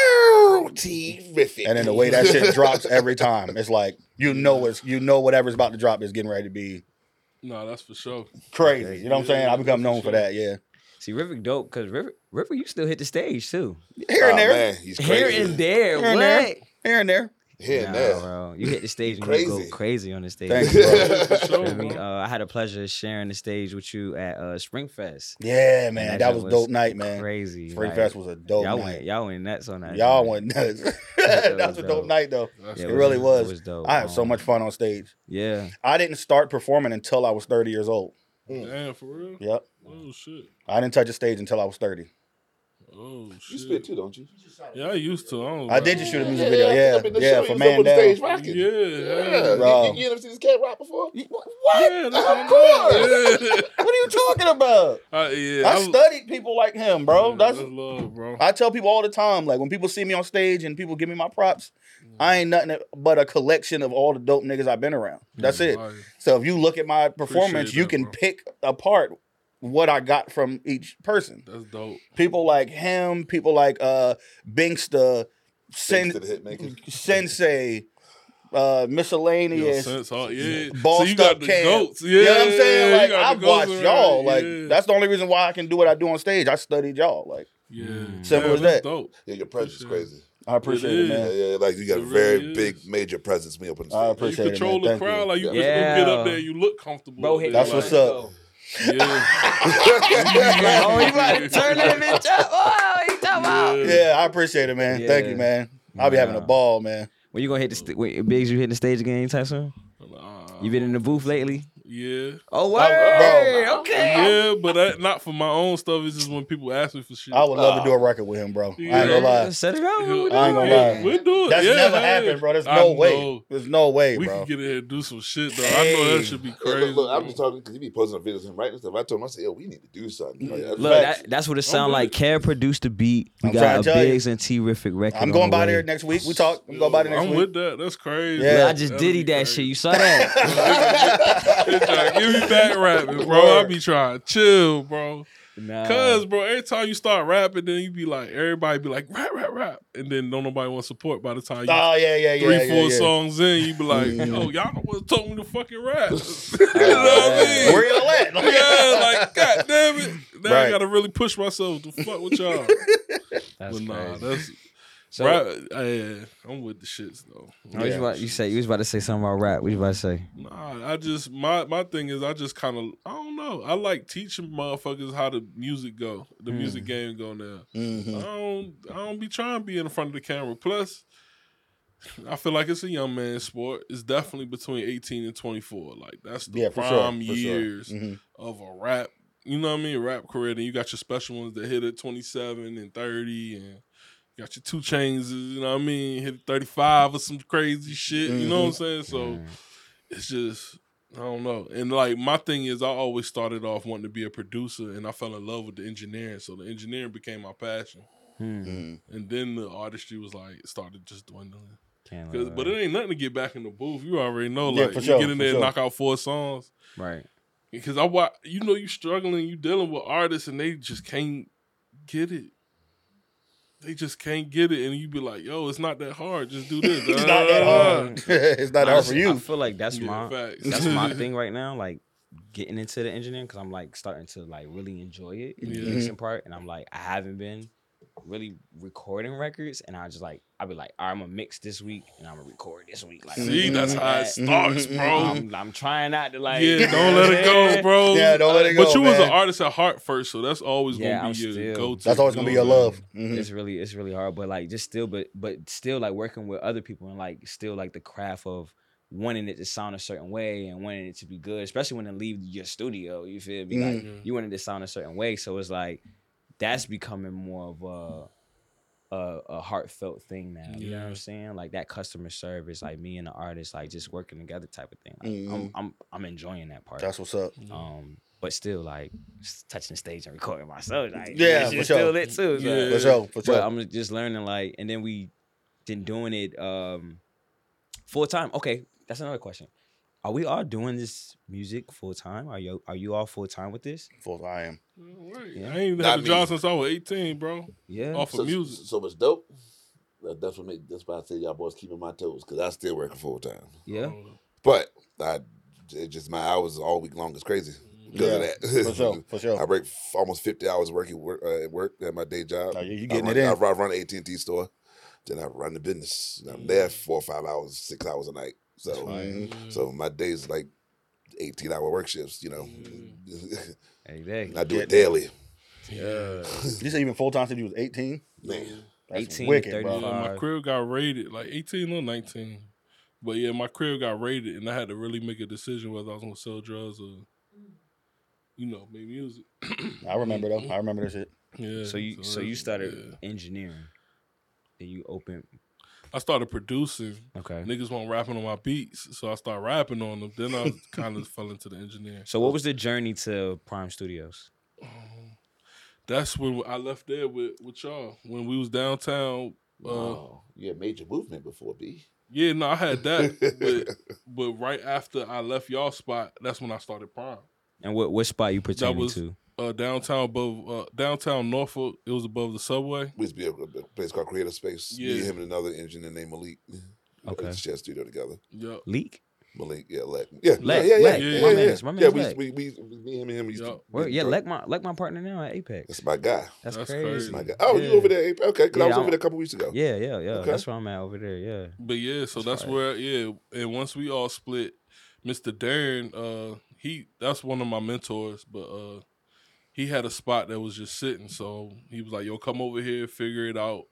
Terrific. And then the way that shit drops every time, it's like, you know it's you know whatever's about to drop is getting ready to be. No, that's for sure. Crazy. Okay. You know what I'm saying? Yeah, I become known for, sure. for that, yeah. See, Rivik dope, because Rivik, Rivik, you still hit the stage, too. Here and oh, there. Man, he's crazy. Here and there. Here and what? There. Here and there. Here and nah, there. Bro. You hit the stage and you go crazy on the stage. Thanks, bro. For sure, bro. Uh, I had a pleasure sharing the stage with you at uh, Springfest. Yeah, man. That, that was, was dope night, man. Crazy. Springfest like, was a dope y'all night. Went, y'all went nuts on that. Y'all night. went nuts. that, that was, was a dope, dope night, though. Yeah, it, it really was. was. It was dope. I had um, so much fun on stage. Yeah. I didn't start performing until I was thirty years old. Mm. Damn, for real? Yep. Oh, shit. I didn't touch a stage until I was thirty. Oh, you shit. spit too, don't you? Yeah, I used to. I, don't know, I did just shoot a music video. Yeah, yeah, yeah, yeah for man down. Stage rocking. Yeah, yeah. yeah. You, you, you ever seen this cat rock before? You, what? Yeah, of course. Yeah. What are you talking about? Uh, yeah, I, I studied people like him, bro. Yeah, that's, that's love, bro. I tell people all the time, like, when people see me on stage and people give me my props, mm. I ain't nothing but a collection of all the dope niggas I've been around. That's mm, it. Right. So if you look at my performance, that, you can bro. pick apart what I got from each person. That's dope. People like him, people like uh, Binksta, Sen- Binksta Sensei, uh, Miscellaneous, Yo, sense, yeah. Bossed so you got Up the Cam. Goats. Yeah, you know what I'm saying? Like, I've watched right. y'all. Like, yeah. that's the only reason why I can do what I do on stage. I studied y'all. Like, yeah. simple yeah, as that. Dope. Yeah, your pressure's crazy. I appreciate it, it man. Yeah, yeah, like you got it a very really big, major presence when you open the stage. I appreciate you control it, man. the crowd. You. Like, you yeah. just get up there, you look comfortable. Bro, that's like, what's up. Yo. Yeah. yeah. Oh, you about to turn that bitch up. Oh, you talking about? Yeah, I appreciate it, man. Yeah. Thank you, man. I'll be wow. having a ball, man. When you gonna hit the st- wait, Biggs, you hitting the stage again anytime soon? Uh, you been in the booth lately? Yeah. Oh, wow. Bro. Okay. Yeah, but I, not for my own stuff. It's just when people ask me for shit. I would love uh, to do a record with him, bro. Yeah. I ain't gonna lie. Set it out. We'll I ain't gonna lie. Yeah, we'll do it. That's yeah, never yeah. happened, bro. There's no I way. Know. There's no way, we bro. We can get in here and do some shit, though. Hey. I know that should be crazy. Look, look I'm just talking because he be posting up videos and writing stuff. I told him, I said, yo, we need to do something. Like, look, that, that's what it sounds like. Kev produced the beat. We I'm got a Biggs and T-Rific record. I'm going by there next week. We talk. I'm going by there next week. I'm with that. That's crazy. Yeah, I just diddy that shit. You saw that? Give me back rapping, bro. I be trying to chill, bro. Nah. Cause, bro, every time you start rapping, then you be like, everybody be like, rap, rap, rap, and then don't nobody want support. By the time you oh yeah, yeah, yeah, three, yeah, four yeah. songs in, you be like, yo, y'all don't want to tell me to fucking rap. You know what I mean? Where y'all at? Yeah, like, god damn it, now right. I gotta really push myself to fuck with y'all. That's but nah, crazy. That's. So, rap, yeah, I'm with the shits though. No, yeah. you, about, you say you was about to say something about rap. What you about to say? Nah, I just my my thing is I just kind of I don't know. I like teaching motherfuckers how the music go, the mm. music game go now. Mm-hmm. I don't I don't be trying to be in front of the camera. Plus, I feel like it's a young man's sport. It's definitely between eighteen and twenty-four. Like that's the yeah, prime sure, years sure. mm-hmm. of a rap. You know what I mean? Rap career. Then you got your special ones that hit at twenty-seven and thirty and. Got your two chains, you know what I mean? Hit thirty-five or some crazy shit, you know what I'm saying? So mm. it's just, I don't know. And like my thing is I always started off wanting to be a producer and I fell in love with the engineering. So the engineering became my passion. Mm. And then the artistry was like, it started just dwindling. But it ain't nothing to get back in the booth. You already know, like yeah, you sure, get in there and sure. knock out four songs. Right. Because I watch, you know you struggling, you dealing with artists and they just can't get it. They just can't get it, and you be like, "Yo, it's not that hard. Just do this." It's not that hard. It's not hard for you. I feel like that's yeah, my facts. That's my thing right now. Like getting into the engineering because I'm like starting to like really enjoy it in yeah. the mixing part, and I'm like I haven't been really recording records, and I just like I be like, all right, I'm gonna mix this week, and I'm gonna record this week. Like, see, that's how it starts, bro. I'm, I'm trying not to like, yeah, don't let it go, bro. Yeah, don't let it go. But you man. was an artist at heart first, so that's always yeah, gonna I'm be still, your go-to. That's always gonna be your love. Mm-hmm. It's really, it's really hard, but like, just still, but but still, like working with other people and like still like the craft of wanting it to sound a certain way and wanting it to be good, especially when they leave your studio. You feel me? Mm-hmm. Like you wanted it to sound a certain way, so it's like. That's becoming more of a, a a heartfelt thing now. You yeah. know what I'm saying? Like that customer service, like me and the artist, like just working together type of thing. Like, mm-hmm. I'm, I'm I'm enjoying that part. That's what's up. Mm-hmm. Um, but still, like touching the stage and recording myself, like yeah, for sure. still lit too. So. Yeah, for sure, for sure. But I'm just learning, like, and then we been doing it um, full time. Okay, that's another question. Are we all doing this music full time? Are you are you all full time with this? Full time. Yeah. I ain't even had a job since I was eighteen, bro. Yeah. Off so, of music. So much dope. That's what make, that's why I say y'all boys keeping my toes, because I still working full time. Yeah. Um, but I it just my hours all week long is crazy. Because yeah, of that. For sure, for sure. I work almost fifty hours working work, uh, at work at my day job. Oh, yeah, you getting I run, it in. I run an A T and T store. Then I run the business. And I'm there four or five hours, six hours a night. So, mm-hmm. so my days like eighteen hour work shifts, you know. Mm-hmm. Hey, dang. I do it daily. Yeah. You said even full time since you was eighteen? Man. That's eighteen wicked, bro. Yeah, my crib got raided, like eighteen or nineteen. But yeah, my crib got raided and I had to really make a decision whether I was gonna sell drugs or, you know, make music. I remember though. I remember that shit. Yeah. So you so, so you started yeah. engineering. Then you opened I started producing. Okay. Niggas weren't rapping on my beats, so I started rapping on them. Then I kind of fell into the engineering. So what was the journey to Prime Studios? Um, that's when I left there with, with y'all. When we was downtown. Uh, oh, you had major movement before, B. Yeah, no, I had that. but, but right after I left y'all spot, that's when I started Prime. And what, what spot you pertaining that was, to? Uh, downtown above uh, downtown Norfolk, it was above the subway. We used to be at a place called Creative Space. Yeah. Me, him and another engineer named Malik. Okay. We share a studio together. Yeah. Leak? Malik, yeah, Lek. Yeah, Lek, yeah, yeah, Lek. yeah, yeah, yeah. My man's, my man's yeah, Lek. We, we, we, me, him, and him. Used to, well, yeah, Lek my, Lek my partner now at Apex. That's my guy. That's, that's crazy. crazy. My guy. Oh, yeah. You over there, Apex? Okay, because yeah, I was I'm, over there a couple weeks ago. Yeah, yeah, yeah. Okay. That's where I'm at over there, yeah. But yeah, so that's, that's where, yeah, and once we all split, Mister Darren, uh, he, that's one of my mentors, but, uh, he had a spot that was just sitting, so he was like, yo, come over here, figure it out,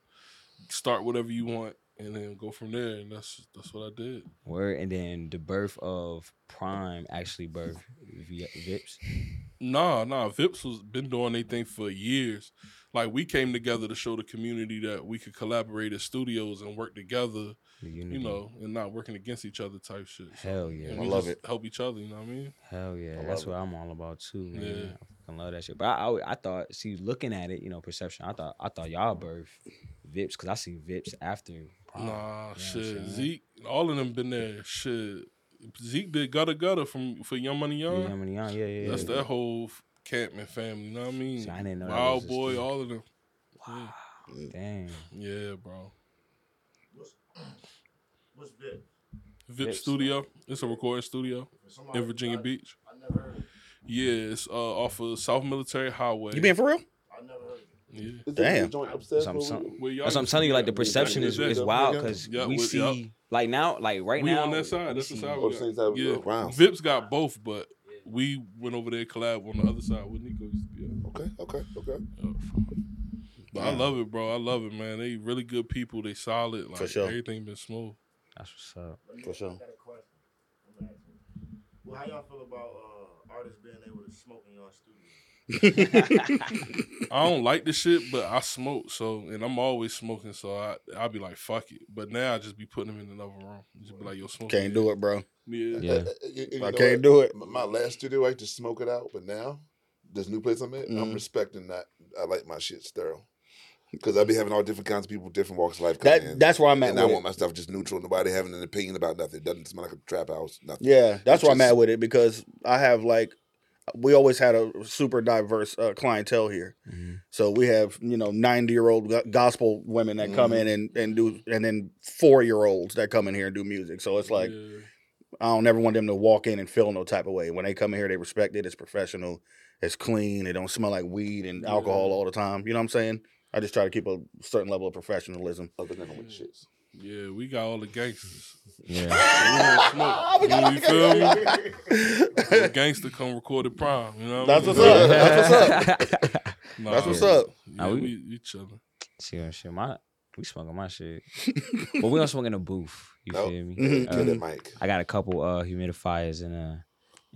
start whatever you want. and then go from there, and that's that's what I did. Word, and then the birth of Prime actually birthed V I Ps. Nah, nah, V I Ps was been doing their thing for years. Like, we came together to show the community that we could collaborate as studios and work together, you know, and not working against each other type shit. So, hell yeah. I love it. Help each other, you know what I mean? Hell yeah. That's what I'm all about too, man. Yeah. I fucking love that shit. But I, I I thought, see, looking at it, you know, perception, I thought I thought y'all birthed V I Ps, because I see V I Ps after. Prime. Nah, you know shit. Zeke, all of them been there. Shit. Zeke did Gutter Gutter from, for Young Money Young. Young Money Young, yeah, yeah. That's yeah. that whole... Campman family, you know what I mean? So I didn't know Wild Boy, all of them. Wow. Yeah. Damn. Yeah, bro. What's, what's V I P? V I P Studio. It's a recording studio in Virginia I, Beach. I never heard of it. Yeah, it's uh, off of South Military Highway. You been for real? I never heard of it. Yeah. Damn. That's what I'm, some, that's I'm telling you. Like, the perception is, is wild because yeah, we see, yeah. like now, like right we now. We on that side. That's the side we got. Yeah. Wow. V I P's got both, but we went over there and collab on the other side with Nico. Yeah. Okay, okay, okay. Yeah. But yeah. I love it, bro. I love it, man. They really good people. They solid. Like, for sure. Everything been smooth. That's what's up. For sure. I got a question. I'm asking. Well, how y'all feel about uh, artists being able to smoke in y'all studio? I don't like this shit, but I smoke, so, and I'm always smoking, so I I be like, fuck it. But now I just be putting them in another room. Just be like, yo, smoke. Can't do it, bro. Yeah, yeah. You, you I can't what? do it. My last studio, I used to smoke it out, but now this new place I'm at, mm-hmm. I'm respecting that. I like my shit sterile because I be having all different kinds of people, different walks of life. That, in, that's where I'm at. And with I it. want my stuff just neutral. Nobody having an opinion about nothing. It doesn't smell like a trap house. Nothing. Yeah, that's it's where just, I'm at with it because I have like we always had a super diverse uh, clientele here. Mm-hmm. So we have you know ninety year old gospel women that mm-hmm. come in and, and do, and then four year olds that come in here and do music. So it's like. Yeah. I don't ever want them to walk in and feel no type of way. When they come in here, they respect it. It's professional. It's clean. It don't smell like weed and alcohol yeah. all the time. You know what I'm saying? I just try to keep a certain level of professionalism. Other than with shits. Yeah, we got all the gangsters. Yeah. We don't smoke. You feel me? The gangster come recorded Prime. You know what That's I mean? what's up. That's what's up. Nah, That's what's yeah. up. Yeah, nah, we, we each other. See, shit, my, we smoking my shit. But we don't smoke in a booth. You nope. feel me? Mm-hmm. Uh, I got a couple uh, humidifiers and a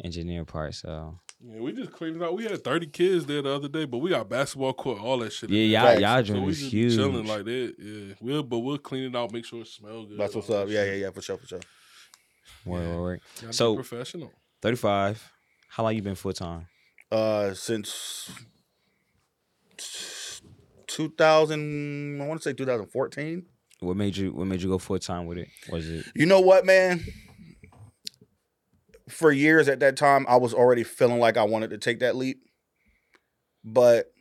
engineer part, so. Yeah, we just cleaned it out. We had thirty kids there the other day, but we got basketball court, all that shit. Yeah, y'all, y'all joint so is huge. Chilling like that. Yeah, we'll but we'll clean it out, make sure it smells good. That's what's up. Yeah, yeah, yeah, for sure, for sure. Word, yeah. word, word. So professional. Thirty-five. How long you been full time? Uh, since two thousand. I want to say two thousand fourteen. What made you What made you go full time with it? Was it? You know what, man? For years at that time, I was already feeling like I wanted to take that leap, but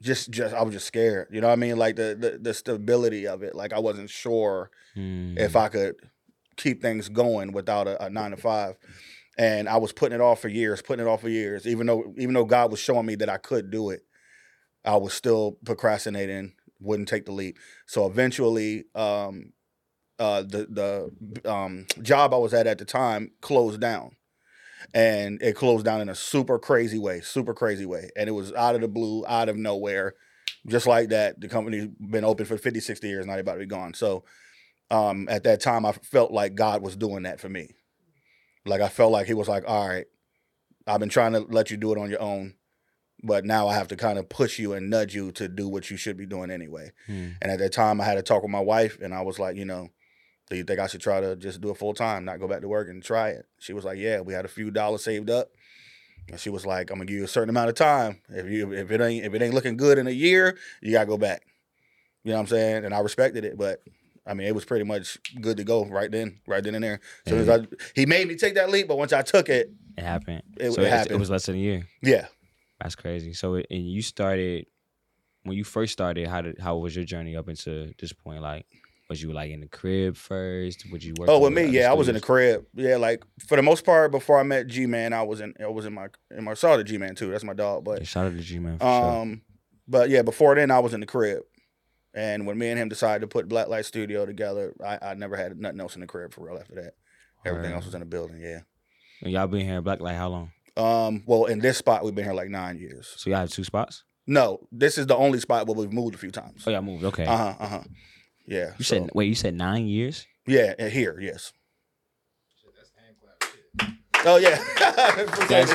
just just I was just scared. You know what I mean? Like the the, the stability of it. Like I wasn't sure mm. if I could keep things going without a, a nine to five, and I was putting it off for years, putting it off for years. Even though even though God was showing me that I could do it, I was still procrastinating. Wouldn't take the leap. So eventually, um, uh, the the um, job I was at at the time closed down, and it closed down in a super crazy way, super crazy way. And it was out of the blue, out of nowhere, just like that. The company's been open for fifty, sixty years, not about to be gone. So um, at that time, I felt like God was doing that for me. Like I felt like he was like, all right, I've been trying to let you do it on your own. But now I have to kind of push you and nudge you to do what you should be doing anyway. Mm. And at that time, I had a talk with my wife, and I was like, you know, do you think I should try to just do it full time, not go back to work and try it? She was like, yeah, we had a few dollars saved up. And she was like, I'm gonna give you a certain amount of time. If you if it ain't if it ain't looking good in a year, you gotta go back. You know what I'm saying? And I respected it, but I mean, it was pretty much good to go right then, right then and there. So mm-hmm. it was like, he made me take that leap, but once I took it, it happened. It, so it, it happened. It was less than a year. Yeah. That's crazy. So, and you started, when you first started, how did how was your journey up into this point? Like, was you like in the crib first? Would you work? Oh, with me, yeah, schools? I was in the crib. Yeah, like for the most part, before I met G-Man, I was in, I was in my, in my shout out to G-Man too. That's my dog. But yeah, shout out to G-Man. For um, sure. But yeah, before then, I was in the crib, and when me and him decided to put Black Light Studio together, I, I never had nothing else in the crib for real. After that, everything right. else was in the building. Yeah. And y'all been here in Black Light how long? Um, well, in this spot, we've been here like nine years. So y'all have two spots? No, this is the only spot where we've moved a few times. Oh, y'all moved, okay. Uh-huh, uh-huh. Yeah. You so. said wait, you said nine years? Yeah, here, yes. Shit, that's hand clap shit. Oh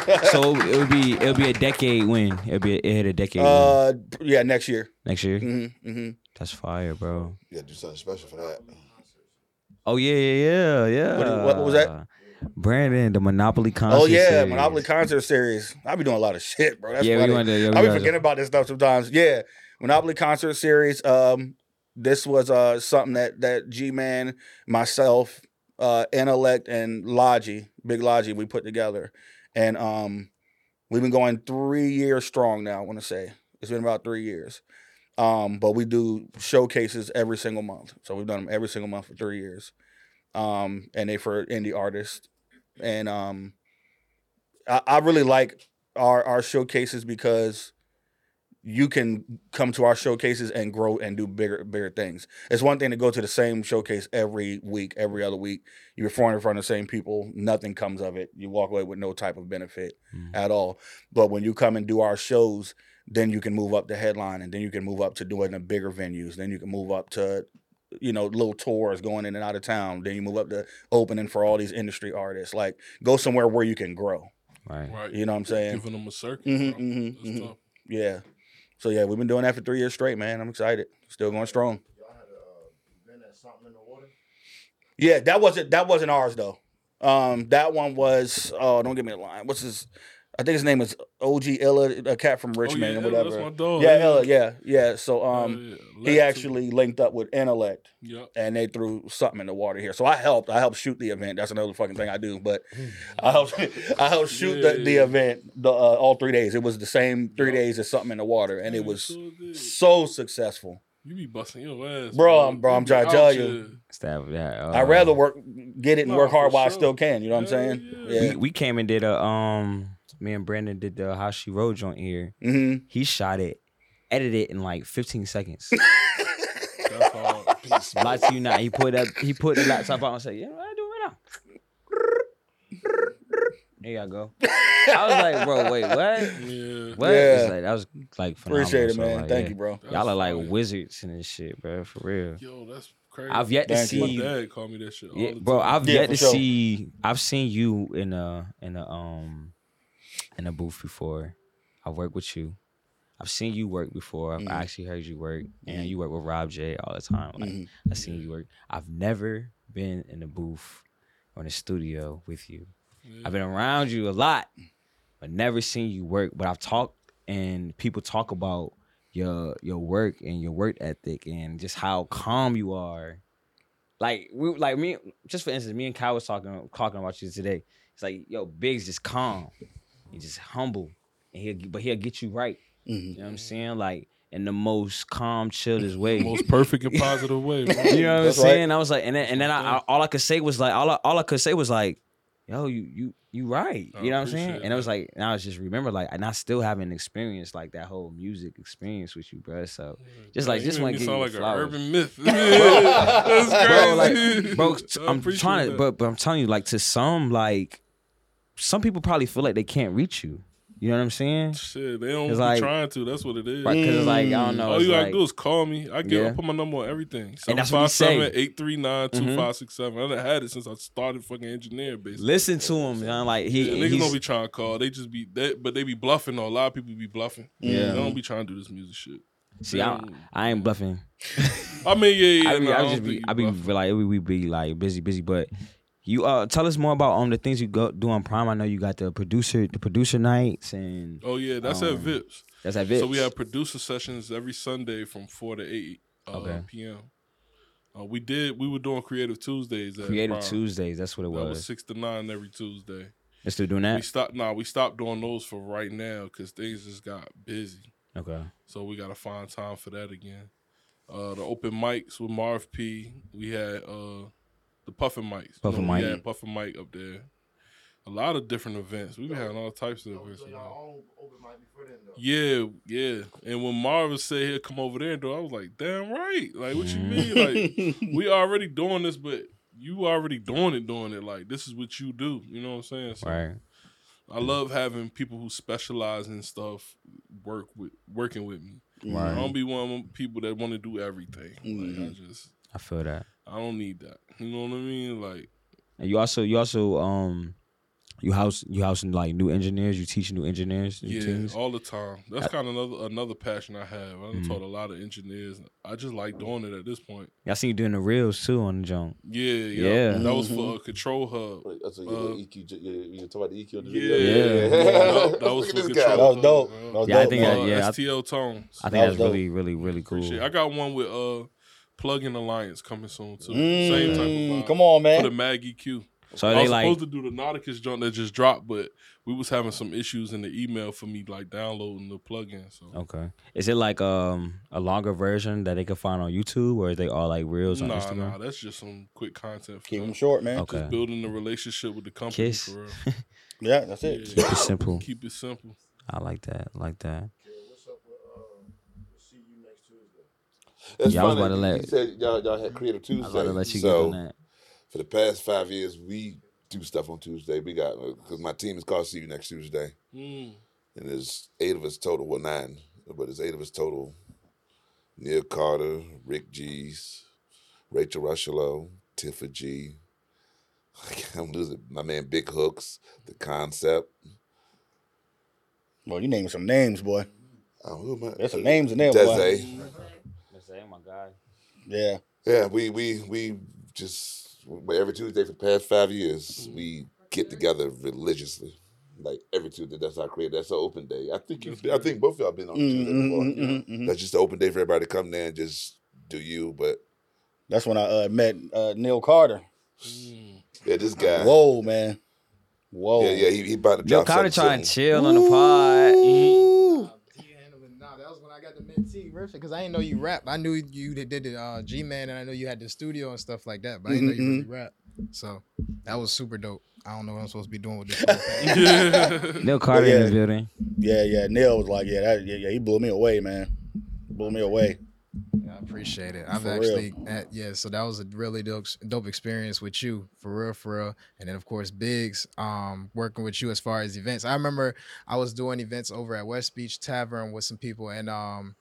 yeah. So it would be it'll be a decade win. It'll be it hit a decade uh, win. Yeah, next year. Next year? Mm-hmm. Mm-hmm. That's fire, bro. You gotta do something special for that. Oh yeah, yeah, yeah, yeah. What, what was that? Brandon, the Monopoly concert. Oh yeah, series. Monopoly concert series. I be doing a lot of shit, bro. That's yeah, funny. We went to, yeah, we I be forgetting to... about this stuff sometimes. Yeah, Monopoly concert series. Um, this was uh something that that G-Man, myself, uh, Intellect, and Logie, Big Logie, we put together, and um, we've been going three years strong now. I want to say it's been about three years. Um, but we do showcases every single month, so we've done them every single month for three years. Um, and they for indie artists. And um, I, I really like our, our showcases because you can come to our showcases and grow and do bigger bigger things. It's one thing to go to the same showcase every week, every other week. You're performing in front of the same people. Nothing comes of it. You walk away with no type of benefit mm-hmm. at all. But when you come and do our shows, then you can move up the headline, and then you can move up to doing the bigger venues. Then you can move up to... you know, little tours going in and out of town. Then you move up to opening for all these industry artists. Like, go somewhere where you can grow. Right. right. You know what I'm saying? Giving them a circuit. Mm-hmm, mm-hmm, mm-hmm. Yeah. So, yeah, we've been doing that for three years straight, man. I'm excited. Still going strong. Y'all had a event at Something in the Water? Yeah, that wasn't that wasn't ours, though. Um, that one was, oh, don't give me a line. What's his, I think his name is O G Ella, a cat from Richmond oh, yeah, or whatever. That's my dog. Yeah, Ella, yeah, yeah. So um, oh, yeah. he actually too. linked up with Intellect, yep. and they threw Something in the Water here. So I helped. I helped shoot the event. That's another fucking thing I do. But I helped. I helped shoot yeah, the, yeah. the event the, uh, all three days. It was the same three yep. days as Something in the Water, and yeah, it was so, so successful. You be busting your ass, bro. Bro, bro I'm trying to tell you. you. Stab that. Uh, I'd rather work, get it, no, and work hard while sure. I still can. You know what yeah, I'm saying? Yeah. Yeah. We, we came and did a um. Me and Brandon did the How She Roll joint here. Mm-hmm. He shot it, edited it in like fifteen seconds. That's all. Lie to you not. He put up. He put the laptop out and said, "Yeah, I do it right now." There y'all go. I was like, "Bro, wait, what? Yeah. What?" Yeah. Like, that was like phenomenal. Appreciate it, man. So, like, Thank yeah. you, bro. That's y'all are like funny. wizards in this shit, bro. For real. Yo, that's. Crazy. I've yet to Thank see. My dad called me that shit. All yeah, the time. Bro, I've yeah, yet to sure. see. I've seen you in a in a um. in a booth before. I've worked with you. I've seen you work before. I've mm-hmm. actually heard you work. And mm-hmm. you work with Rob J all the time. Like mm-hmm. I've seen you work. I've never been in a booth or in a studio with you. Mm-hmm. I've been around you a lot, but never seen you work. But I've talked and people talk about your your work and your work ethic and just how calm you are. Like we like me, just for instance, me and Kyle was talking talking about you today. It's like, yo, Biggs just calm. He's just humble, and he'll, but he'll get you right. Mm-hmm. You know what I'm saying? Like, in the most calm, chillest way. Most perfect and positive way. Bro. You know what That's I'm saying? Right. I was like, and then, and then I, I, all I could say was like, all I, all I could say was like, yo, you you you right. You I know what I'm saying? It. And I was like, now I was just remember, like, and I still haven't experienced like that whole music experience with you, bro. So just like, just want to give you like an urban myth. That's crazy. Bro, like, bro I'm trying to, but, but I'm telling you, like, to some, like, some people probably feel like they can't reach you. You know what I'm saying? Shit, they don't be like, trying to. That's what it is. Right, because it's like, I don't know. All you gotta like, do is call me. I get, yeah. I put my number on everything. seven five seven, and that's what we say. eight three nine, two five six seven. I done had it since I started fucking engineering, basically. Listen to him, man. Like, he, yeah, niggas don't be trying to call. They just be, they, but they be bluffing, though. A lot of people be bluffing. Yeah. They don't be trying to do this music shit. See, I, I ain't bluffing. I mean, yeah, yeah. I be, no, I I just be, I be like, we be like busy, busy, but... You uh, tell us more about um the things you go do on Prime. I know you got the producer the producer nights and oh yeah, that's um, at V I Ps. That's at V I Ps. So we have producer sessions every Sunday from four to eight uh, okay. p m. Uh, we did we were doing Creative Tuesdays. At Creative Prime. Tuesdays, that's what it was. That was six to nine every Tuesday. They're still doing that. We stopped. Nah, we stopped doing those for right now because things just got busy. Okay. So we gotta find time for that again. Uh, the open mics with Marv P. We had uh. The Puffin Mics. Puffin you know, Mike. Yeah, Puffin Mike up there. A lot of different events. We've been having all types of oh, events. So y'all open mic before then, though. Yeah, yeah. And when Marvin said he'll come over there and do it, I was like, damn right. Like, what you mean? Like, we already doing this, but you already doing it, doing it. Like, this is what you do. You know what I'm saying? So right. I love having people who specialize in stuff work with working with me. Right. I don't be one of them people that want to do everything. Mm-hmm. Like, I just... I feel that. I don't need that. You know what I mean? Like, and you also, you also, um, you house, you housing like new engineers. You teach new engineers. New yeah, teams. All the time. That's kind of another another passion I have. I mm-hmm. taught a lot of engineers. I just like doing it at this point. I seen you doing the reels too on the jump. Yeah, yeah. yeah. Mm-hmm. That was for a Control Hub. That's what, uh, E Q, you talking about the E Q? The yeah, yeah. yeah. yeah. That, that was for Control Hub. That was dope. That was yeah, dope. I think uh, that, yeah, S T L Tones. I think that that's dope. really, really, really cool. Appreciate. I got one with uh. Plug-in Alliance coming soon too. Mm, Same type of vibe. Come on, man. For the Mag E Q. So I was like, supposed to do the Nauticus joint that just dropped, but we was having some issues in the email for me like downloading the plugin. So okay, is it like um a longer version that they can find on YouTube, or is they all like reels nah, on Instagram? Nah, that's just some quick content. For Keep them. them short, man. Okay. Just building a relationship with the company. Kiss. For real. Yeah, that's it. Yeah. Keep it simple. Keep it simple. I like that. I like that. That's yeah, funny. I was about to let, he said y'all, y'all had Creative Tuesday. I was about to let you so get on that. For the past five years, we do stuff on Tuesday. We got, because my team is called See You Next Tuesday. Mm. And there's eight of us total, well, nine, but there's eight of us total. Neil Carter, Rick G's, Rachel Rushello, Tifa G. I'm losing my man Big Hooks, The Concept. Well, you naming some names, boy. Oh, who am I? There's some names in there, Dese. boy. Dese. Oh my God. Yeah. Yeah, we we we just every Tuesday for the past five years, we get together religiously. Like every Tuesday, that's our creative, that's our open day. I think you I think both of y'all been on Tuesday mm-hmm, before. Mm-hmm, yeah. mm-hmm. That's just the open day for everybody to come there and just do you, but that's when I uh, met uh, Neil Carter. Yeah, this guy. Whoa, man. Whoa. Yeah, yeah, he, he about to drop something. Neil Carter trying to chill on the pod. Mm-hmm. The mentee riffing because I didn't know you rap. I knew you did the uh, G-Man and I know you had the studio and stuff like that, but I didn't mm-hmm. know you really rap. So that was super dope. I don't know what I'm supposed to be doing with this. Neil Carter yeah. in the building. Yeah, yeah. Neil was like, yeah, that, yeah, yeah. He blew me away, man. Blew me away. Yeah, I appreciate it. I'm for actually at, yeah. So that was a really dope, dope experience with you, for real, for real. And then of course Biggs, um, working with you as far as events. I remember I was doing events over at West Beach Tavern with some people, and um,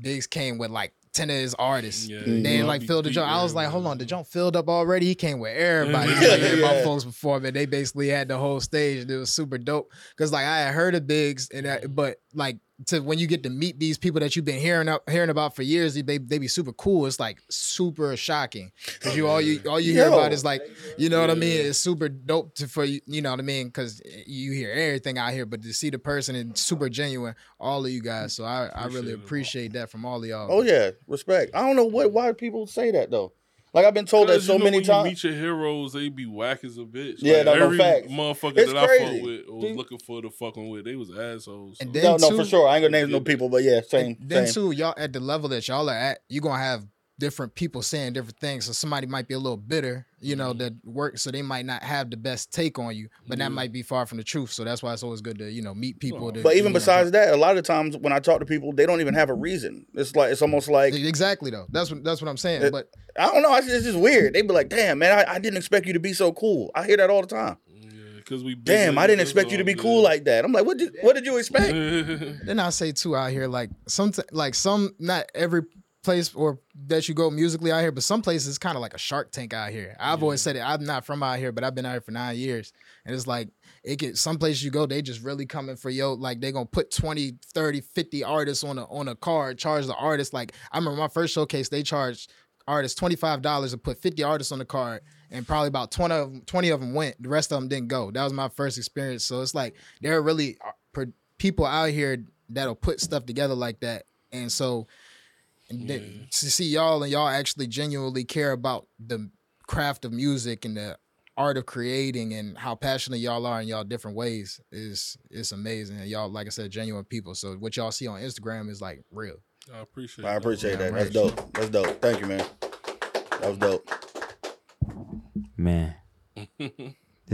Biggs came with like ten of his artists. Yeah, they yeah, like filled the jump. I was like, hold on, the jump filled up already. He came with everybody. yeah, yeah, yeah. My folks performing. They basically had the whole stage. And it was super dope because like I had heard of Biggs, and I, but like. To when you get to meet these people that you've been hearing up, hearing about for years, they they be super cool. It's like super shocking because you all you all you hear Yo. about is like, you know yeah. what I mean. It's super dope to, for you, you know what I mean, because you hear everything out here, but to see the person and super genuine, all of you guys. So I, I really appreciate that from all of y'all. Oh yeah, respect. I don't know what why people say that though. Like, I've been told that so you know, many when times. You meet your heroes, they be whack as a bitch. Yeah, like, no, no, every facts. motherfucker it's that crazy. I fuck with or was Dude. looking for the fucking with, they was assholes. So. And then no, no, too, for sure. I ain't gonna name yeah. no people, but yeah, same. And then same. too, y'all at the level that y'all are at, you gonna have different people saying different things. So somebody might be a little bitter, you know, that work, so they might not have the best take on you, but yeah. that might be far from the truth. So that's why it's always good to, you know, meet people. Oh. To, but even besides know. that, a lot of times when I talk to people, they don't even have a reason. It's like it's almost like exactly though. That's what that's what I'm saying. It, but I don't know. It's just weird. They be like, "Damn, man, I, I didn't expect you to be so cool." I hear that all the time. Yeah, because we. Damn, I didn't expect you to be good. cool like that. I'm like, what did what did you expect? Then I say too out here, like some like some not every place or that you go musically out here, but some places it's kind of like a Shark Tank out here. I've yeah. always said it. I'm not from out here, but I've been out here for nine years, and it's like it could. Some places you go, they just really coming for yo. Like they gonna put twenty, thirty, fifty artists on a on a card, charge the artist. Like I remember my first showcase, they charged artists twenty-five dollars and put fifty artists on the card, and probably about twenty of, them, twenty of them went. The rest of them didn't go. That was my first experience. So it's like there are really people out here that'll put stuff together like that. And so yeah. to see y'all and y'all actually genuinely care about the craft of music and the art of creating and how passionate y'all are in y'all different ways is it's amazing. And y'all, like I said, genuine people. So what y'all see on Instagram is like real. I appreciate I appreciate that. that. That's dope. That's dope. Thank you, man. That was dope. Man. This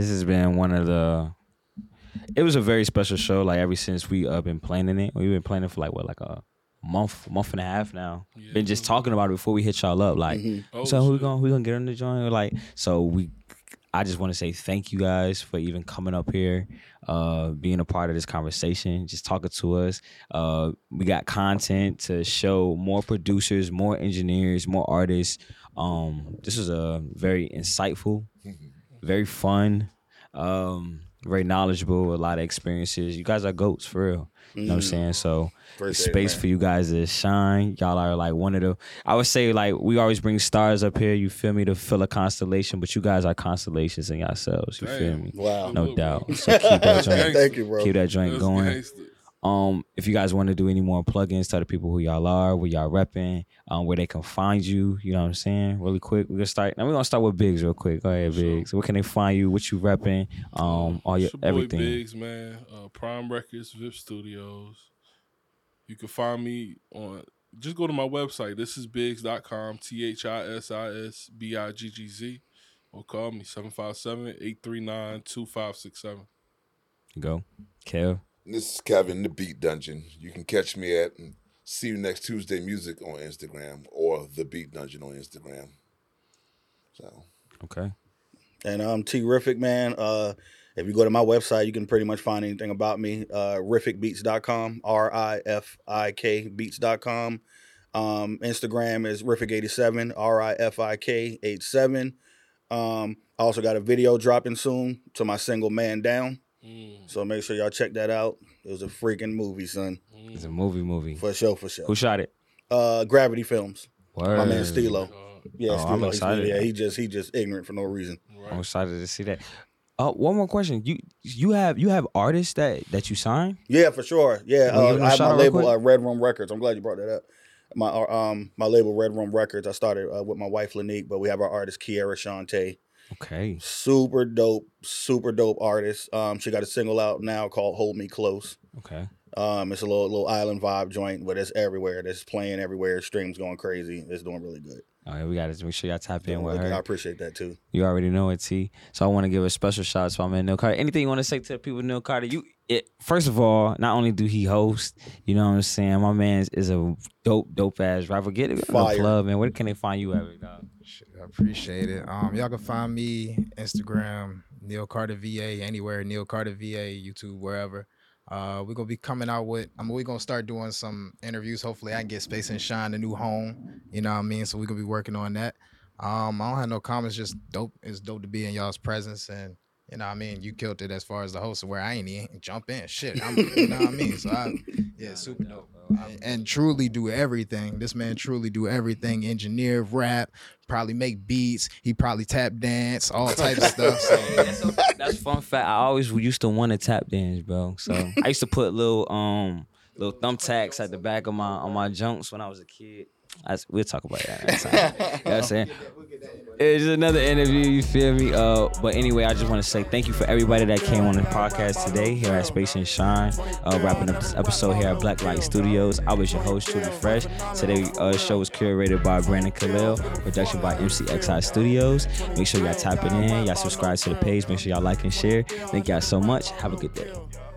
has been one of the it was a very special show. Like ever since we uh been planning it. We've been planning it for like what, like a month, month and a half now. Yeah. Been just talking about it before we hit y'all up. Like mm-hmm. oh, so who we gonna who we gonna get on the joint? Like so we I just want to say thank you guys for even coming up here, uh, being a part of this conversation, just talking to us. Uh, we got content to show more producers, more engineers, more artists. Um, this was a very insightful, very fun, um, very knowledgeable, a lot of experiences. You guys are goats, for real. You know what I'm saying? So Appreciate space it, for you guys to shine. Y'all are like one of the, I would say like we always bring stars up here, you feel me, to fill a constellation, but you guys are constellations in yourselves. You Damn. feel me? Wow. No Ooh, doubt. Bro. So keep that joint. Thank you, bro. Keep that joint That's going. Gangster. Um, if you guys want to do any more plugins, tell the people who y'all are, where y'all repping, um, where they can find you, you know what I'm saying? Really quick. We're gonna start now we're gonna start with Biggs real quick. Go ahead, Biggs. Where can they find you? What you repping? Um all your, it's your boy everything. Biggs, man. Uh, Prime Records, V I P Studios. You can find me on just go to my website. This is biggs dot com, T H I S I S B I G G Z, or call me seven five seven, eight three nine, two five six seven. You go. Kev. This is Kevin, The Beat Dungeon. You can catch me at See You Next Tuesday Music on Instagram or The Beat Dungeon on Instagram. So okay. And I'm um, T-Riffic, man. Uh, if you go to my website, you can pretty much find anything about me. Uh, Riffic Beats dot com, R I F I K Beats dot com. Um, Instagram is Riffic eighty-seven, R I F I K eighty-seven. Um, I also got a video dropping soon to my single Man Down. Mm. So make sure y'all check that out. It was a freaking movie, son. Mm. It's a movie movie. For sure, for sure. Who shot it? Uh, Gravity Films. Word. My man Stilo. Yeah, oh, Stilo. I'm excited. Yeah, he just he just ignorant for no reason. Right. I'm excited to see that. Uh, one more question. You you have you have artists that, that you sign? Yeah, for sure. Yeah, uh, I have my label uh, Red Room Records. I'm glad you brought that up. My um my label Red Room Records. I started uh, with my wife Lanique, but we have our artist Kiara Shantae. Okay. Super dope, super dope artist. Um, she got a single out now called "Hold Me Close." Okay. Um, it's a little little island vibe joint, but it's everywhere. It's playing everywhere. Streams going crazy. It's doing really good. All right, we got to make sure y'all tap in with her. I appreciate that too. You already know it, T. So I want to give a special shout out to my man Neil Carter. Anything you want to say to the people, Neil Carter? You it, first of all, not only do he host, you know what I'm saying. My man is, is a dope, dope ass rapper. Get it, Fire. The club, man. Where can they find you at, dog? I appreciate it. Um, y'all can find me Instagram, Neil Carter V A, anywhere, Neil Carter V A, YouTube, wherever. Uh, we're gonna be coming out with. I mean, we're gonna start doing some interviews. Hopefully, I can get Space and Shine a new home. You know what I mean? So we're gonna be working on that. Um, I don't have no comments. Just dope. It's dope to be in y'all's presence, and you know what I mean. You killed it as far as the host. Where I ain't even jump in. Shit. I'm, you know what I mean? So I, yeah, super dope. And, and TrueeLee do everything. This man TrueeLee do everything. Engineer, rap, probably make beats. He probably tap dance, all types of stuff. So. That's, a, that's a fun fact. I always used to want to tap dance, bro. So I used to put little um little thumbtacks at the back of my on my junks when I was a kid. I, we'll talk about that next time. You know what I'm saying? It's another interview, you feel me? Uh, but anyway, I just want to say thank you for everybody that came on the podcast today here at Space and Shine. Uh, wrapping up this episode here at Black Light Studios. I was your host, TrueeLee Fresh. Today's uh, show was curated by Brandon Khalil, production by M C X I Studios. Make sure y'all tap it in. Y'all subscribe to the page. Make sure y'all like and share. Thank y'all so much. Have a good day.